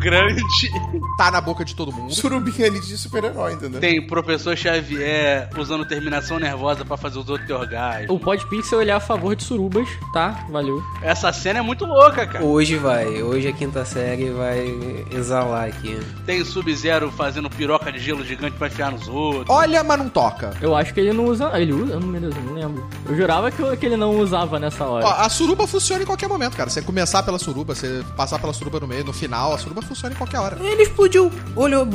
grande. Tá na boca de todo mundo. Surubinha ali de super-herói, entendeu? Tem o Professor Xavier usando terminação nervosa pra fazer os outros ter orgasmo. O Podpixel, ele é a favor de surubas, tá? Valeu. Essa cena é muito louca, cara. Hoje vai. Hoje a quinta série vai exalar aqui. Tem o Sub-Zero fazendo piroca de gelo gigante pra enfiar nos outros. Olha, mas não toca. Eu acho que ele não usa... Ele usa? Meu Deus, eu não lembro. Eu jurava que ele não usava nessa hora. Ó, a suruba funciona em qualquer momento, cara. Você começar pela suruba, você passar pela suruba no meio, no final, a suruba funciona em qualquer hora. Ele explodiu. Olhou,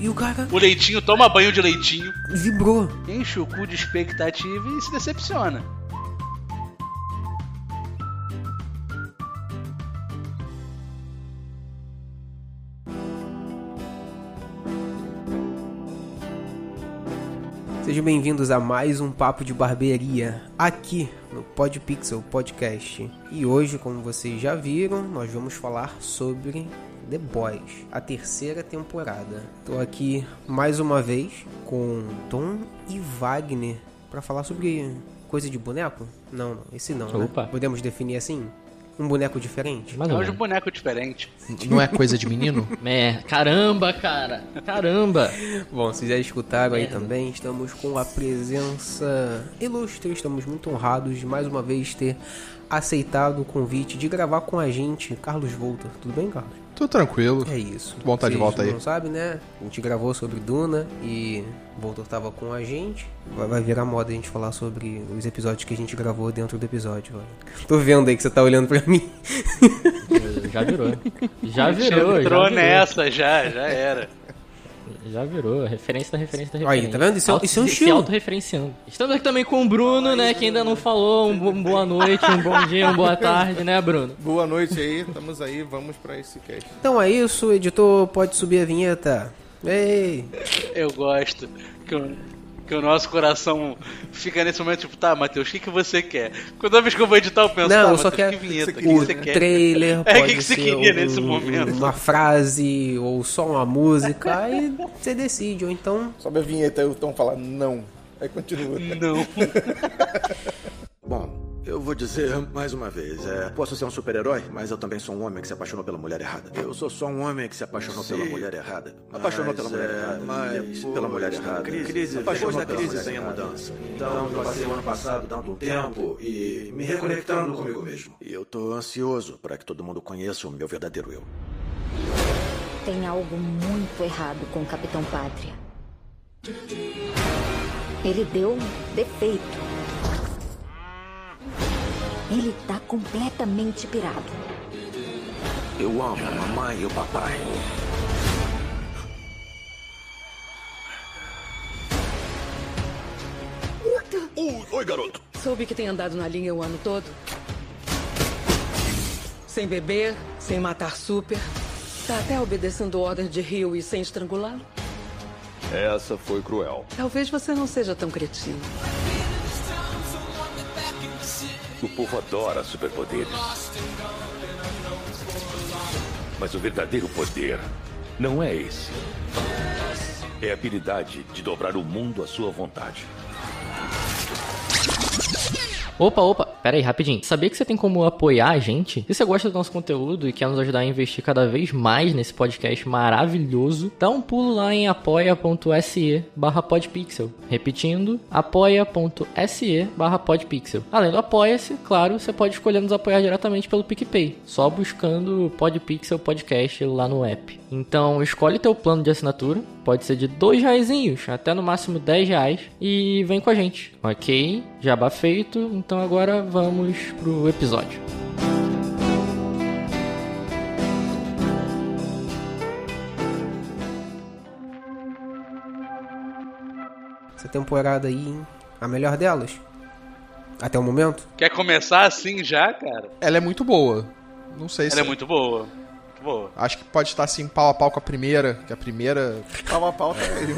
e o cara... O leitinho toma banho de leitinho. Vibrou. Enche o cu de expectativa e se decepciona. Sejam bem-vindos a mais um Papo de Barbearia, aqui no Podpixel Podcast. E hoje, como vocês já viram, nós vamos falar sobre The Boys, a terceira temporada. Estou aqui mais uma vez com Ton e Wagner para falar sobre coisa de boneco? Não, esse não, né? Opa. Podemos definir assim? Um boneco diferente? Mas hoje um boneco diferente. Não é coisa de menino? É, caramba, cara. Caramba. Bom, vocês já escutaram aí também. Estamos com a presença ilustre. Estamos muito honrados de mais uma vez ter aceitado o convite de gravar com a gente, Carlos Voltor. Tudo bem, Carlos? Tudo tranquilo. É isso. Bom estar de volta aí. Não sabe, né? A gente gravou sobre Duna e o Voltor estava com a gente. Vai virar moda a gente falar sobre os episódios que a gente gravou dentro do episódio. Olha. Tô vendo aí que você tá olhando pra mim. Já virou. Já virou. Entrou nessa, já era. Já virou. Referência. Aí, tá vendo? Isso é um estilo. Se autorreferenciando. Estamos aqui também com o Bruno, né? Que ainda não falou. Boa noite, um bom dia, uma boa tarde, né, Bruno? Boa noite aí. Estamos aí. Vamos pra esse cast. Então é isso. Editor, pode subir a vinheta. Ei! Eu gosto que o nosso coração fica nesse momento tipo, tá, Matheus, o que você quer? Toda vez que eu vou editar, eu penso, não, tá, eu só Matheus, que vinheta, o que você quer? Trailer, pode que você queria nesse momento? Uma frase, ou só uma música, aí você decide, ou então... Sobe a vinheta e o Tom fala, não. Aí continua. Não. Bom, eu vou dizer mais uma vez, posso ser um super-herói, mas eu também sou um homem que se apaixonou pela mulher errada. Eu sou só um homem que se apaixonou pela mulher errada. Apaixonou pela mulher errada. Mas pela mulher errada. Depois da crise sem a mudança. Então, eu passei o ano passado dando um tempo e me reconectando comigo mesmo. E eu tô ansioso para que todo mundo conheça o meu verdadeiro eu. Tem algo muito errado com o Capitão Pátria. Ele deu um defeito. Ele tá completamente pirado. Eu amo a mamãe e o papai. Oi, garoto. Soube que tem andado na linha o ano todo. Sem beber, sem matar super. Tá até obedecendo ordem de Rio e sem estrangulá-lo. Essa foi cruel. Talvez você não seja tão cretino. O povo adora superpoderes. Mas o verdadeiro poder não é esse. É a habilidade de dobrar o mundo à sua vontade. Opa, pera aí, rapidinho. Sabia que você tem como apoiar a gente? Se você gosta do nosso conteúdo e quer nos ajudar a investir cada vez mais nesse podcast maravilhoso, dá um pulo lá em apoia.se/podpixel. Repetindo, apoia.se/podpixel. Além do apoia-se, claro, você pode escolher nos apoiar diretamente pelo PicPay, só buscando Podpixel Podcast lá no app. Então, escolhe teu plano de assinatura, pode ser de R$2 até no máximo R$10 e vem com a gente. Ok, jabá feito, então agora vamos pro episódio. Essa temporada aí, hein? A melhor delas? Até o momento? Quer começar assim já, cara? Ela é muito boa. Não sei se... Ela é muito boa. Boa. Acho que pode estar assim, pau a pau com a primeira. Que a primeira... Pau a pau caiu.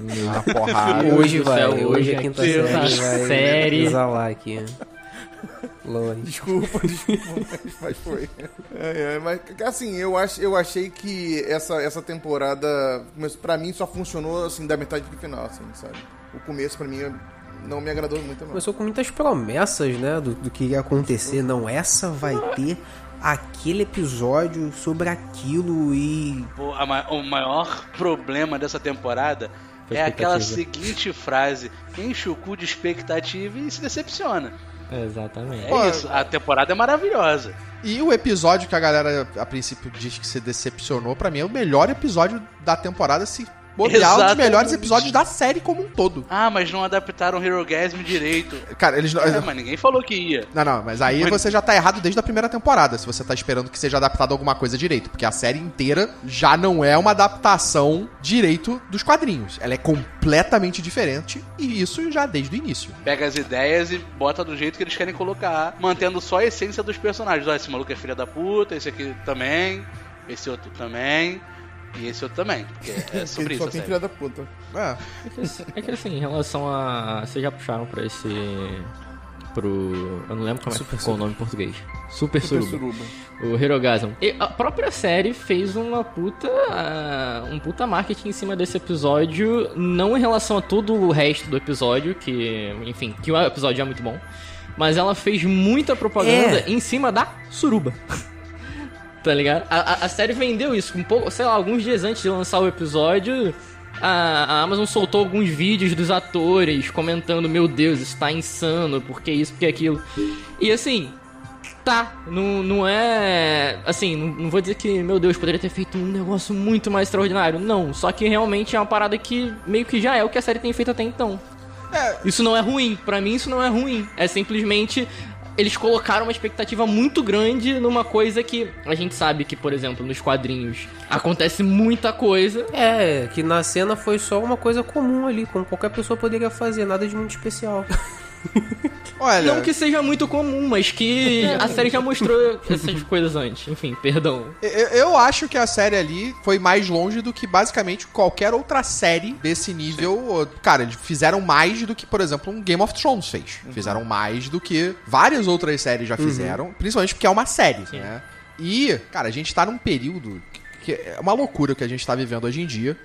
Uma porrada. Hoje vai, hoje é quinta série. Vai exalar aqui. Longe. Desculpa, mas foi. Mas, assim, eu achei que essa temporada, pra mim, só funcionou assim, da metade pro final, assim, sabe? O começo, pra mim... Não me agradou muito, não. Começou com muitas promessas, né? Do que ia acontecer. Não, essa vai ter aquele episódio sobre aquilo e... Pô, o maior problema dessa temporada é aquela seguinte frase: enche o cu de expectativa e se decepciona. Exatamente. É, pô, isso, a temporada é maravilhosa. E o episódio que a galera a princípio diz que se decepcionou, pra mim é o melhor episódio da temporada, se bobear, um dos melhores episódios da série como um todo. Ah, mas não adaptaram o Herogasm direito. Cara, eles não... É, mas ninguém falou que ia. Não, mas aí você já tá errado desde a primeira temporada, se você tá esperando que seja adaptado alguma coisa direito, porque a série inteira já não é uma adaptação direito dos quadrinhos. Ela é completamente diferente, e isso já desde o início. Pega as ideias e bota do jeito que eles querem colocar, mantendo só a essência dos personagens. Ó, esse maluco é filha da puta, esse aqui também, esse outro também... E esse eu também, porque é sobre isso. Só tem filha da puta. É que assim, em relação a... Vocês já puxaram pra esse... Eu não lembro como é que ficou o nome em português. Super Suruba. O Herogasm. E a própria série fez uma puta... um puta marketing em cima desse episódio. Não em relação a todo o resto do episódio, que... Enfim, que o episódio é muito bom. Mas ela fez muita propaganda em cima da Suruba. Tá ligado? A série vendeu isso um pouco, sei lá, alguns dias antes de lançar o episódio. A Amazon soltou alguns vídeos dos atores comentando: meu Deus, isso tá insano, porque isso, porque aquilo. E assim, tá, não é... Assim, não vou dizer que, meu Deus, poderia ter feito um negócio muito mais extraordinário. Não, só que realmente é uma parada que meio que já é o que a série tem feito até então. Isso não é ruim, pra mim isso não é ruim. É simplesmente... Eles colocaram uma expectativa muito grande numa coisa que a gente sabe que, por exemplo, nos quadrinhos acontece muita coisa. Que na cena foi só uma coisa comum ali, como qualquer pessoa poderia fazer, nada de muito especial. Olha... Não que seja muito comum, mas que a série já mostrou essas coisas antes. Enfim, perdão. Eu acho que a série ali foi mais longe do que basicamente qualquer outra série desse nível. Sim. Cara, eles fizeram mais do que, por exemplo, um Game of Thrones fez. Uhum. Fizeram mais do que várias outras séries já fizeram. Uhum. Principalmente porque é uma série, né? E, cara, a gente tá num período que é uma loucura que a gente tá vivendo hoje em dia,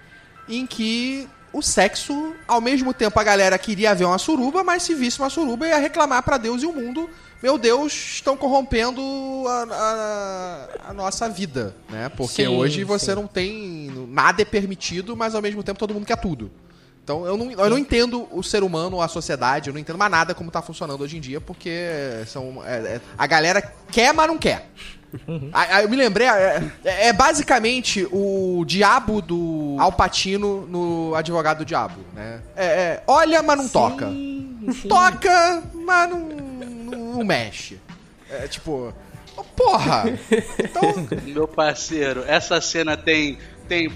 em que... o sexo, ao mesmo tempo a galera queria ver uma suruba, mas se visse uma suruba ia reclamar pra Deus e o mundo: meu Deus, estão corrompendo a nossa vida, né? Porque hoje você não tem... nada é permitido, mas ao mesmo tempo todo mundo quer tudo. Então eu não entendo o ser humano, a sociedade, eu não entendo mais nada como tá funcionando hoje em dia, porque a galera quer, mas não quer. Uhum. Eu me lembrei, é basicamente o diabo do Al Pacino no Advogado do Diabo, né? Olha, mas não toca. Sim. Toca, mas não mexe. É tipo... Porra! Então... Meu parceiro, essa cena tem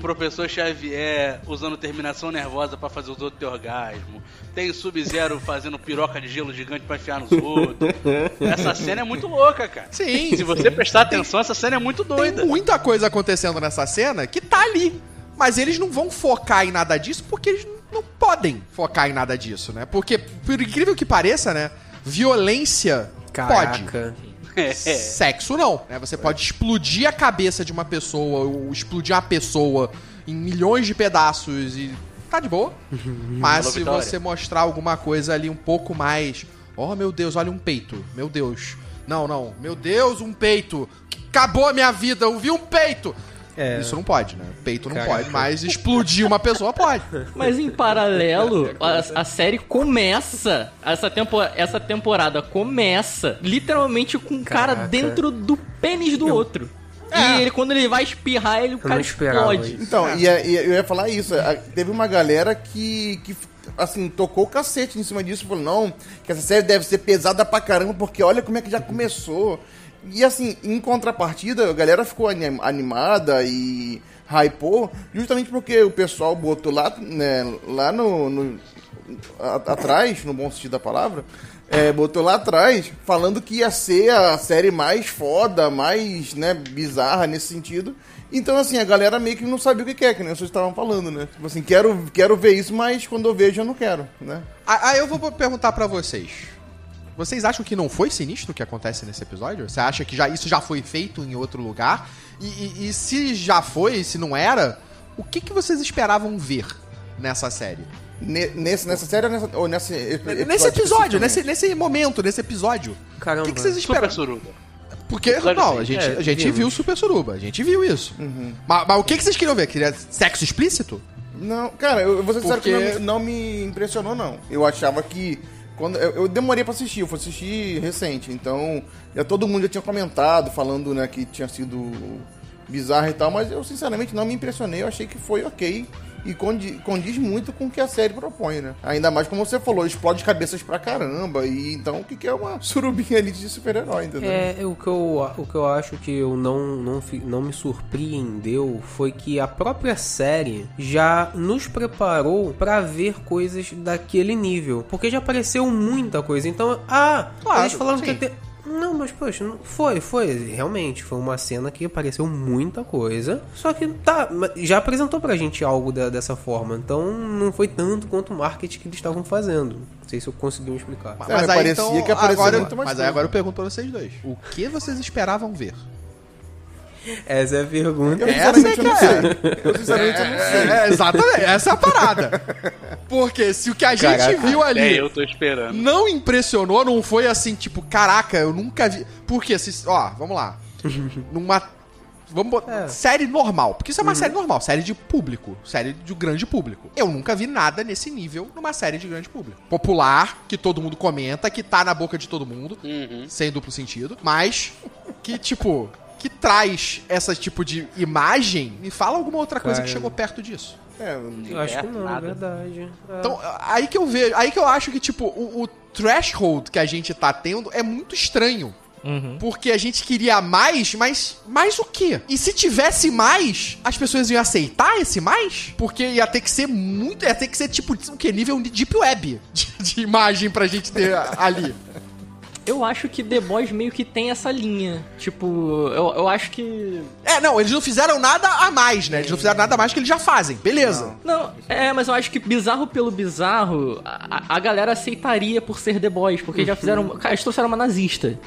Professor Xavier usando terminação nervosa pra fazer os outros ter orgasmo. Tem Sub-Zero fazendo piroca de gelo gigante pra enfiar nos outros. Essa cena é muito louca, cara. Sim. Se você prestar atenção, essa cena é muito doida. Tem muita coisa acontecendo nessa cena que tá ali. Mas eles não vão focar em nada disso porque eles não podem focar em nada disso, né? Porque, por incrível que pareça, né? Violência... Caraca. Pode. Sexo não, né? Você pode explodir a cabeça de uma pessoa, ou explodir a pessoa em milhões de pedaços e tá de boa. Mas se você mostrar alguma coisa ali um pouco mais... Oh, meu Deus, olha um peito. Meu Deus. Não. Meu Deus, um peito. Acabou a minha vida, eu vi um peito. Isso não pode, né? Peito não pode, mas explodir uma pessoa pode. Mas em paralelo, a série começa, essa temporada começa literalmente com um cara dentro do pênis do outro. E ele, quando ele vai espirrar, o cara explode. Isso. Então, e eu ia falar isso. Teve uma galera que assim, tocou o cacete em cima disso e falou: não, que essa série deve ser pesada pra caramba, porque olha como é que já começou. E assim, em contrapartida, a galera ficou animada e hypou, justamente porque o pessoal botou lá, né, lá atrás, no bom sentido da palavra, botou lá atrás, falando que ia ser a série mais foda, mais, né, bizarra nesse sentido. Então, assim, a galera meio que não sabia o que nem vocês estavam falando, né? Tipo assim, quero ver isso, mas quando eu vejo eu não quero, né? Aí eu vou perguntar pra vocês... Vocês acham que não foi sinistro o que acontece nesse episódio? Você acha que isso já foi feito em outro lugar? E se já foi, se não era, o que vocês esperavam ver nessa série? Nesse episódio, nesse momento, nesse episódio. Caramba. O que vocês esperavam? Super Suruba. Porque, claro, não, a gente viu o Super Suruba, a gente viu isso. Uhum. Mas o que vocês queriam ver? Queria sexo explícito? Não, cara, eu vou ser sincero que não me impressionou, não. Eu achava que... Quando, eu demorei pra assistir, eu fui assistir recente, então já todo mundo já tinha comentado, falando, né, que tinha sido bizarro e tal, mas eu sinceramente não me impressionei, eu achei que foi ok e condiz muito com o que a série propõe, né? Ainda mais como você falou, explode cabeças pra caramba, e então o que é uma surubinha ali de super-herói, entendeu? É, o que eu acho que eu não me surpreendeu foi que a própria série já nos preparou pra ver coisas daquele nível, porque já apareceu muita coisa, então, claro, eles falaram que até... Não, mas poxa, foi, realmente, foi uma cena que apareceu muita coisa, só que tá, já apresentou pra gente algo dessa forma, então não foi tanto quanto o marketing que eles estavam fazendo, não sei se eu consegui me explicar. Mas aí, parecia então, que apareceu agora, muito mais. Mas aí, agora eu pergunto pra vocês dois, o que vocês esperavam ver? Essa é a pergunta. Eu sinceramente não sei. Exatamente, essa é a parada. Porque se o que a gente viu ali eu tô esperando, não impressionou, não foi assim, tipo, caraca, eu nunca vi. Porque, ó, vamos lá. Vamos botar... Série normal. Porque isso é uma série normal. Série de público. Série de grande público. Eu nunca vi nada nesse nível numa série de grande público. Popular, que todo mundo comenta, que tá na boca de todo mundo. Sem duplo sentido. Mas que, tipo... que traz esse tipo de imagem, me fala alguma outra coisa que chegou perto disso. Eu acho que não, é verdade. Então, aí que eu vejo, aí que eu acho que, tipo, o threshold que a gente tá tendo é muito estranho. Porque a gente queria mais, mas mais o quê? E se tivesse mais, as pessoas iam aceitar esse mais? Porque ia ter que ser muito, ia ter que ser, tipo, o que? Nível deep web de imagem pra gente ter ali. Eu acho que The Boys meio que tem essa linha. Tipo, eu acho que... não, eles não fizeram nada a mais, né? Eles não fizeram nada a mais que eles já fazem. Beleza. Não, mas eu acho que bizarro pelo bizarro, a galera aceitaria por ser The Boys, porque já fizeram... Cara, eles trouxeram uma nazista,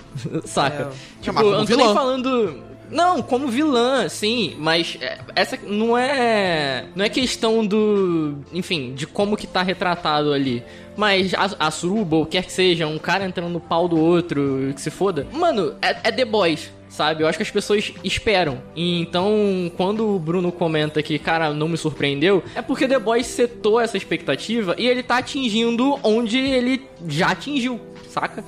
saca? Tipo, eu não tô nem falando... Não, como vilã, sim, mas essa não é questão do, enfim, de como que tá retratado ali, mas a Suruba, ou quer que seja, um cara entrando no pau do outro, que se foda, mano, é The Boys, sabe? Eu acho que as pessoas esperam, e então quando o Bruno comenta que, cara, não me surpreendeu, é porque The Boys setou essa expectativa e ele tá atingindo onde ele já atingiu, saca?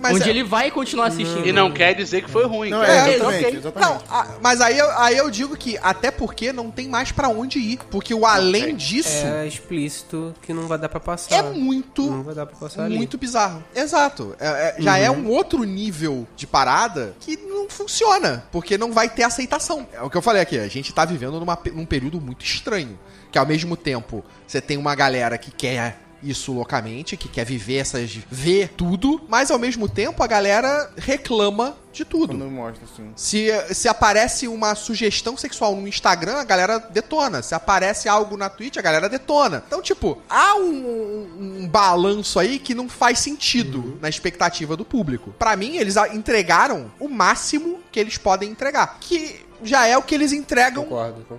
Mas onde ele vai continuar assistindo. E não quer dizer que foi ruim. Não, exatamente. Não, mas aí eu digo que até porque não tem mais pra onde ir. Porque o além disso... É explícito que não vai dar pra passar. É muito... Não vai dar pra passar muito ali. Bizarro. Exato. Já é um outro nível de parada que não funciona. Porque não vai ter aceitação. É o que eu falei aqui. A gente tá vivendo num período muito estranho. Que ao mesmo tempo você tem uma galera que quer... isso loucamente, que quer viver ver tudo, mas ao mesmo tempo a galera reclama de tudo. Quando mostra, assim. Se aparece uma sugestão sexual no Instagram, a galera detona. Se aparece algo na Twitch, a galera detona. Então, tipo, há um balanço aí que não faz sentido na expectativa do público. Pra mim, eles entregaram o máximo que eles podem entregar. Que... já é o que eles entregam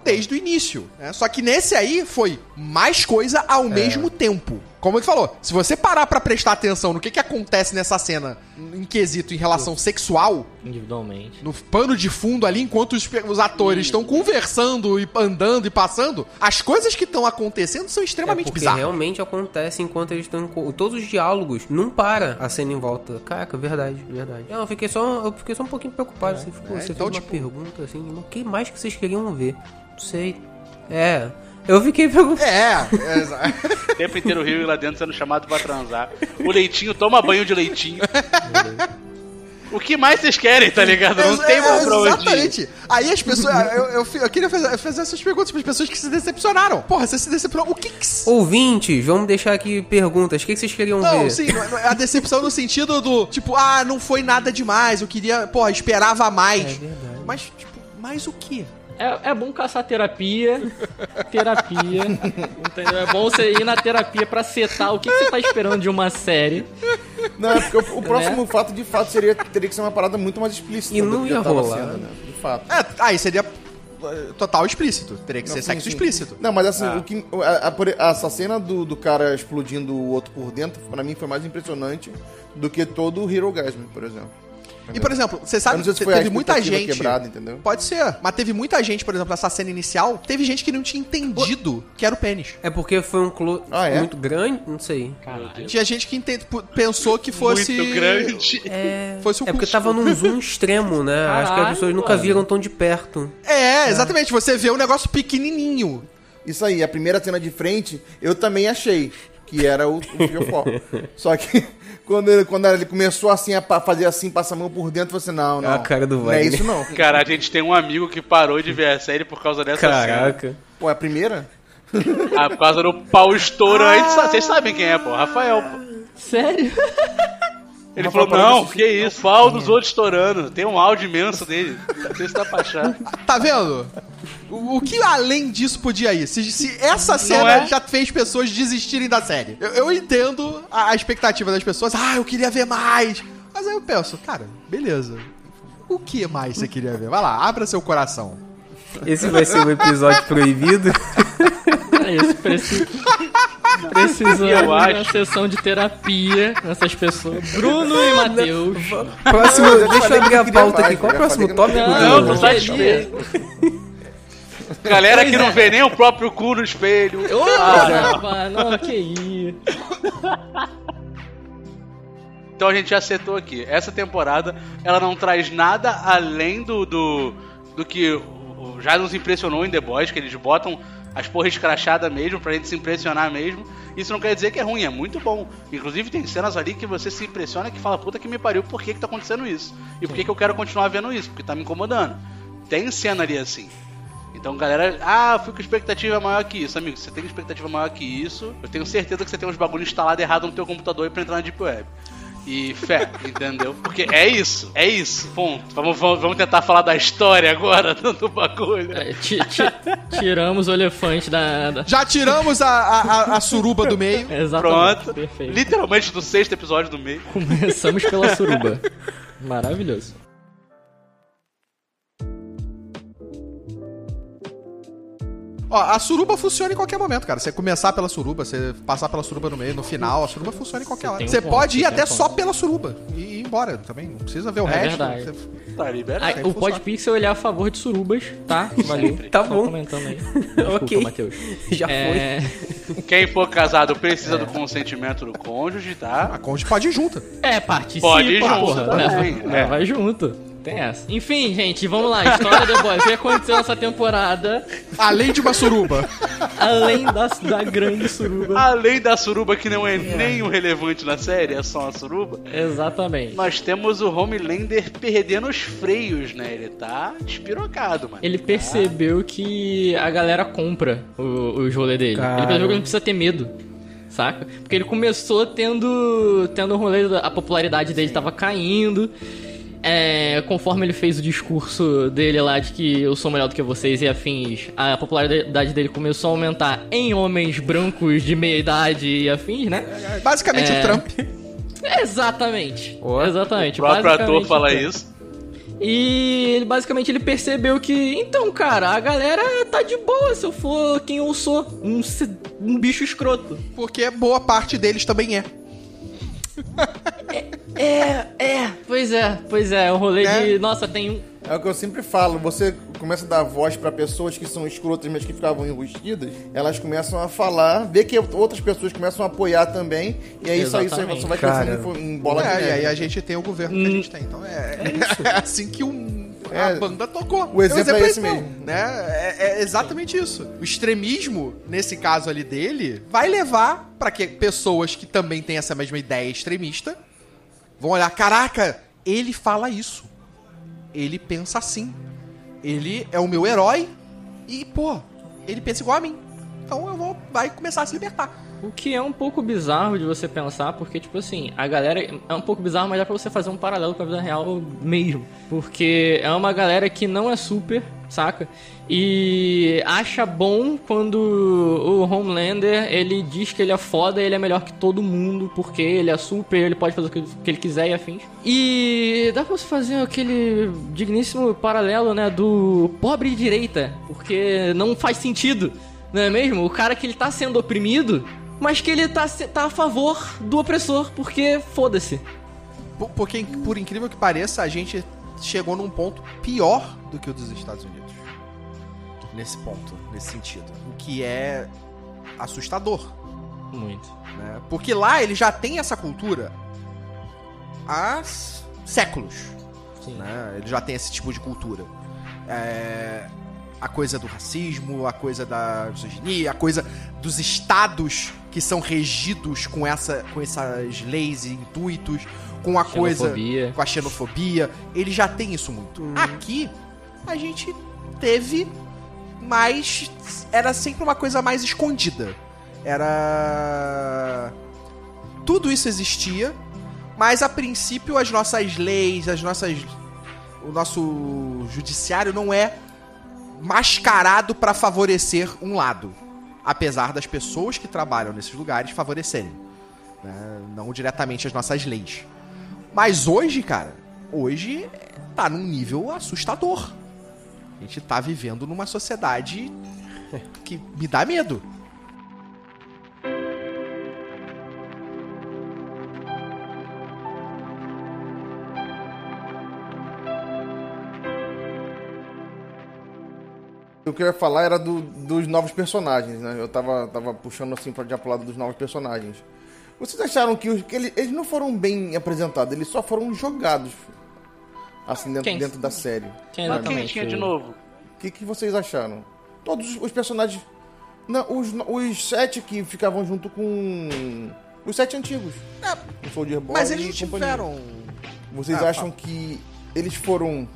desde o início. Né? Só que nesse aí foi mais coisa ao mesmo tempo. Como ele falou, se você parar pra prestar atenção no que acontece nessa cena em quesito em relação sexual... individualmente. No pano de fundo ali, enquanto os atores estão conversando e andando e passando, as coisas que estão acontecendo são extremamente bizarras. Realmente acontece enquanto eles estão... Todos os diálogos, não para a cena em volta. Caraca, verdade. Eu fiquei só um pouquinho preocupado. Assim, você então, fez uma pergunta assim, o que mais que vocês queriam ver? Não sei. Eu fiquei preocupado. O tempo inteiro o Rio e lá dentro sendo chamado pra transar. O leitinho toma banho de leitinho. O que mais vocês querem, tá ligado? Não tem mais pra onde. Exatamente. Aí as pessoas... eu queria fazer essas perguntas pras pessoas que se decepcionaram. Porra, você se decepcionou. O que que... Ouvintes, vamos deixar aqui perguntas. O que vocês queriam ver? Não, sim. A decepção no sentido do... Tipo, não foi nada demais. Eu queria... Porra, esperava mais. É verdade. Mas, tipo, mais o quê? É bom caçar terapia, entendeu? É bom você ir na terapia pra setar o que você tá esperando de uma série. Não, é porque o próximo fato, de fato, teria que ser uma parada muito mais explícita. E não ia rolar. Sendo, né? De fato. Aí seria total explícito. Teria que ser sexo explícito. Não, mas assim, essa cena do cara explodindo o outro por dentro, pra mim, foi mais impressionante do que todo o Herogasm, por exemplo. E, por exemplo, você sabe que teve muita gente... Quebrada, entendeu? Pode ser. Mas teve muita gente, por exemplo, nessa cena inicial, teve gente que não tinha entendido que era o pênis. É porque foi um close muito grande? Não sei. Caralho. Tinha gente que pensou que fosse... Muito grande. Fosse o porque tava num zoom extremo, né? Caralho, acho que as pessoas nunca viram tão de perto. É, exatamente. Você vê um negócio pequenininho. Isso aí. A primeira cena de frente, eu também achei que era o videofoco. Só que... Quando ele começou assim a fazer assim, passar a mão por dentro, eu falei assim, não. É a cara do Wagner. Não é isso não. Cara, a gente tem um amigo que parou de ver a série por causa dessa cena. Pô, é a primeira? Ah, por causa do pau estourante. Vocês sabem quem é, pô. Rafael, pô. Sério? Ele falou, não, que isso, pau dos outros estourando. Tem um áudio imenso dele. Vocês estão apaixonados. Tá vendo? O que além disso podia ir? Se essa cena já fez pessoas desistirem da série. Eu entendo a expectativa das pessoas. Ah, eu queria ver mais. Mas aí eu penso, cara, beleza. O que mais você queria ver? Vai lá, abra seu coração. Esse vai ser um episódio proibido? Esse precisou uma sessão de terapia nessas pessoas. Bruno e Matheus. Próximo, deixa eu abrir a pauta aqui. Qual é o próximo tópico? Não sai de ver. Galera que não vê nem o próprio cu no espelho. Não, que isso. Então a gente já acertou aqui. Essa temporada, ela não traz nada além do que já nos impressionou em The Boys, que eles botam as porras escrachadas mesmo, pra gente se impressionar mesmo. Isso não quer dizer que é ruim, é muito bom. Inclusive tem cenas ali que você se impressiona, que fala, puta que me pariu, por que tá acontecendo isso? E por que eu quero continuar vendo isso? Porque tá me incomodando. Tem cena ali assim. Então, galera, fui com expectativa maior que isso, amigo. Você tem expectativa maior que isso. Eu tenho certeza que você tem uns bagulhos instalados errado no teu computador e pra entrar na Deep Web. E fé, entendeu? Porque é isso, ponto. Vamos tentar falar da história agora, do bagulho. Tiramos o elefante da... Já tiramos a suruba do meio. Exatamente. Pronto. Perfeito. Literalmente do 6º episódio do meio. Começamos pela suruba. Maravilhoso. Ó, a suruba funciona em qualquer momento, cara. Você começar pela suruba, você passar pela suruba no meio, no final, a suruba funciona em qualquer hora. Você pode ir até só pela suruba e ir embora também. Não precisa ver o resto. Você... Tá liberado. O Podpixel, ele é a favor de surubas, tá? Valeu. Tá bom. Comentando aí. Desculpa, ok. Matheus. Já foi. Quem for casado precisa do consentimento do cônjuge, tá? A cônjuge pode ir junto. Participa. Pode ir junto. Porra, vai junto. Tem essa. Enfim, gente, vamos lá. História The Boys. O que aconteceu nessa temporada? Além de uma suruba. Além da grande suruba. Além da suruba que não é nem o relevante na série, é só uma suruba. Exatamente. Nós temos o Homelander perdendo os freios, né? Ele tá despirocado, mano. Ele percebeu que a galera compra os rolê dele. Ele percebeu que não precisa ter medo. Saca? Porque ele começou tendo o rolê, a popularidade dele tava caindo. Conforme ele fez o discurso dele lá de que eu sou melhor do que vocês e afins, a popularidade dele começou a aumentar em homens brancos de meia idade e afins, né? Basicamente o Trump. Exatamente. Exatamente. O próprio ator fala isso. E ele basicamente percebeu que, então, cara, a galera tá de boa se eu for quem eu sou, um bicho escroto. Porque boa parte deles também é. Pois é, o rolê de... Nossa, tem um... É o que eu sempre falo, você começa a dar voz pra pessoas que são escrotas, mas que ficavam enrustidas, elas começam a falar, vê que outras pessoas começam a apoiar também, e aí só isso aí você vai crescendo em bola de neve. E aí a gente tem o governo que a gente tem, então é assim que a banda tocou. O exemplo é esse mesmo. Né? É exatamente isso. O extremismo, nesse caso ali dele, vai levar pra que pessoas que também têm essa mesma ideia extremista vão olhar, caraca, ele fala isso. Ele pensa assim. Ele é o meu herói e, pô, ele pensa igual a mim. Então vai começar a se libertar. O que é um pouco bizarro de você pensar, porque, tipo assim, a galera... É um pouco bizarro, mas dá pra você fazer um paralelo com a vida real mesmo. Porque é uma galera que não é super, saca? E acha bom quando o Homelander, ele diz que ele é foda, ele é melhor que todo mundo, porque ele é super, ele pode fazer o que ele quiser e afins. E dá pra você fazer aquele digníssimo paralelo, né, do pobre direita, porque não faz sentido, não é mesmo? O cara que ele tá sendo oprimido... Mas que ele tá a favor do opressor, porque foda-se. Porque, por incrível que pareça, a gente chegou num ponto pior do que o dos Estados Unidos. Nesse ponto, nesse sentido. O que é assustador. Muito. Né? Porque lá ele já tem essa cultura há séculos. Sim. Né? Ele já tem esse tipo de cultura. A coisa do racismo, a coisa da misoginia, a coisa dos estados que são regidos com essas leis e intuitos, com a coisa... com a xenofobia. Ele já tem isso muito. Aqui, a gente teve, mas era sempre uma coisa mais escondida. Era... Tudo isso existia, mas a princípio as nossas leis, o nosso judiciário não é mascarado para favorecer um lado. Apesar das pessoas que trabalham nesses lugares favorecerem. Né? Não diretamente as nossas leis. Mas hoje, cara, hoje tá num nível assustador. A gente tá vivendo numa sociedade que me dá medo. O que eu ia falar era dos novos personagens, né? Eu tava puxando assim pra pro lado dos novos personagens. Vocês acharam que eles não foram bem apresentados, eles só foram jogados assim dentro da série. Quem exatamente? Quem tinha de novo? O que vocês acharam? Todos os personagens... Não, os sete que ficavam junto com... Os sete antigos. É, o Soldier Boy, mas eles tiveram... Vocês acham que eles foram...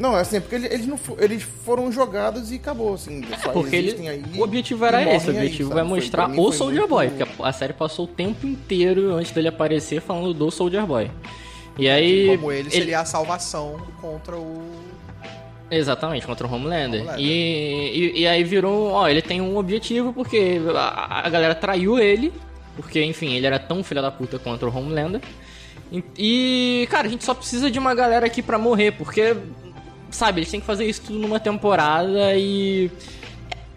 Não, é assim, porque eles foram jogados e acabou, assim. Só porque aí, o objetivo era esse, o objetivo é mostrar o Soldier Boy, porque a série passou o tempo inteiro antes dele aparecer falando do Soldier Boy. E aí... Como ele seria a salvação contra o... Exatamente, contra o Homelander. E aí virou, ó, ele tem um objetivo porque a galera traiu ele, porque, enfim, ele era tão filha da puta contra o Homelander. E, cara, a gente só precisa de uma galera aqui pra morrer, porque... Sabe, eles têm que fazer isso tudo numa temporada e...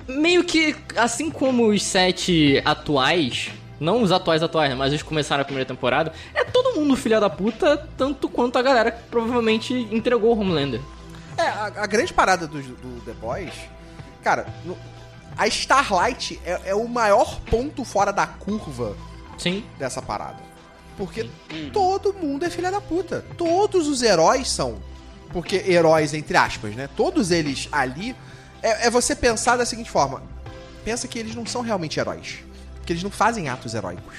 Meio que, assim como os sete atuais... Não os atuais, mas os que começaram a primeira temporada... É todo mundo filha da puta, tanto quanto a galera que provavelmente entregou o Homelander. É, a grande parada do The Boys... Cara, a Starlight é o maior ponto fora da curva. Sim. Dessa parada. Porque todo mundo é filha da puta. Todos os heróis são... Porque heróis, entre aspas, né? Todos eles ali... É você pensar da seguinte forma. Pensa que eles não são realmente heróis. Porque eles não fazem atos heróicos.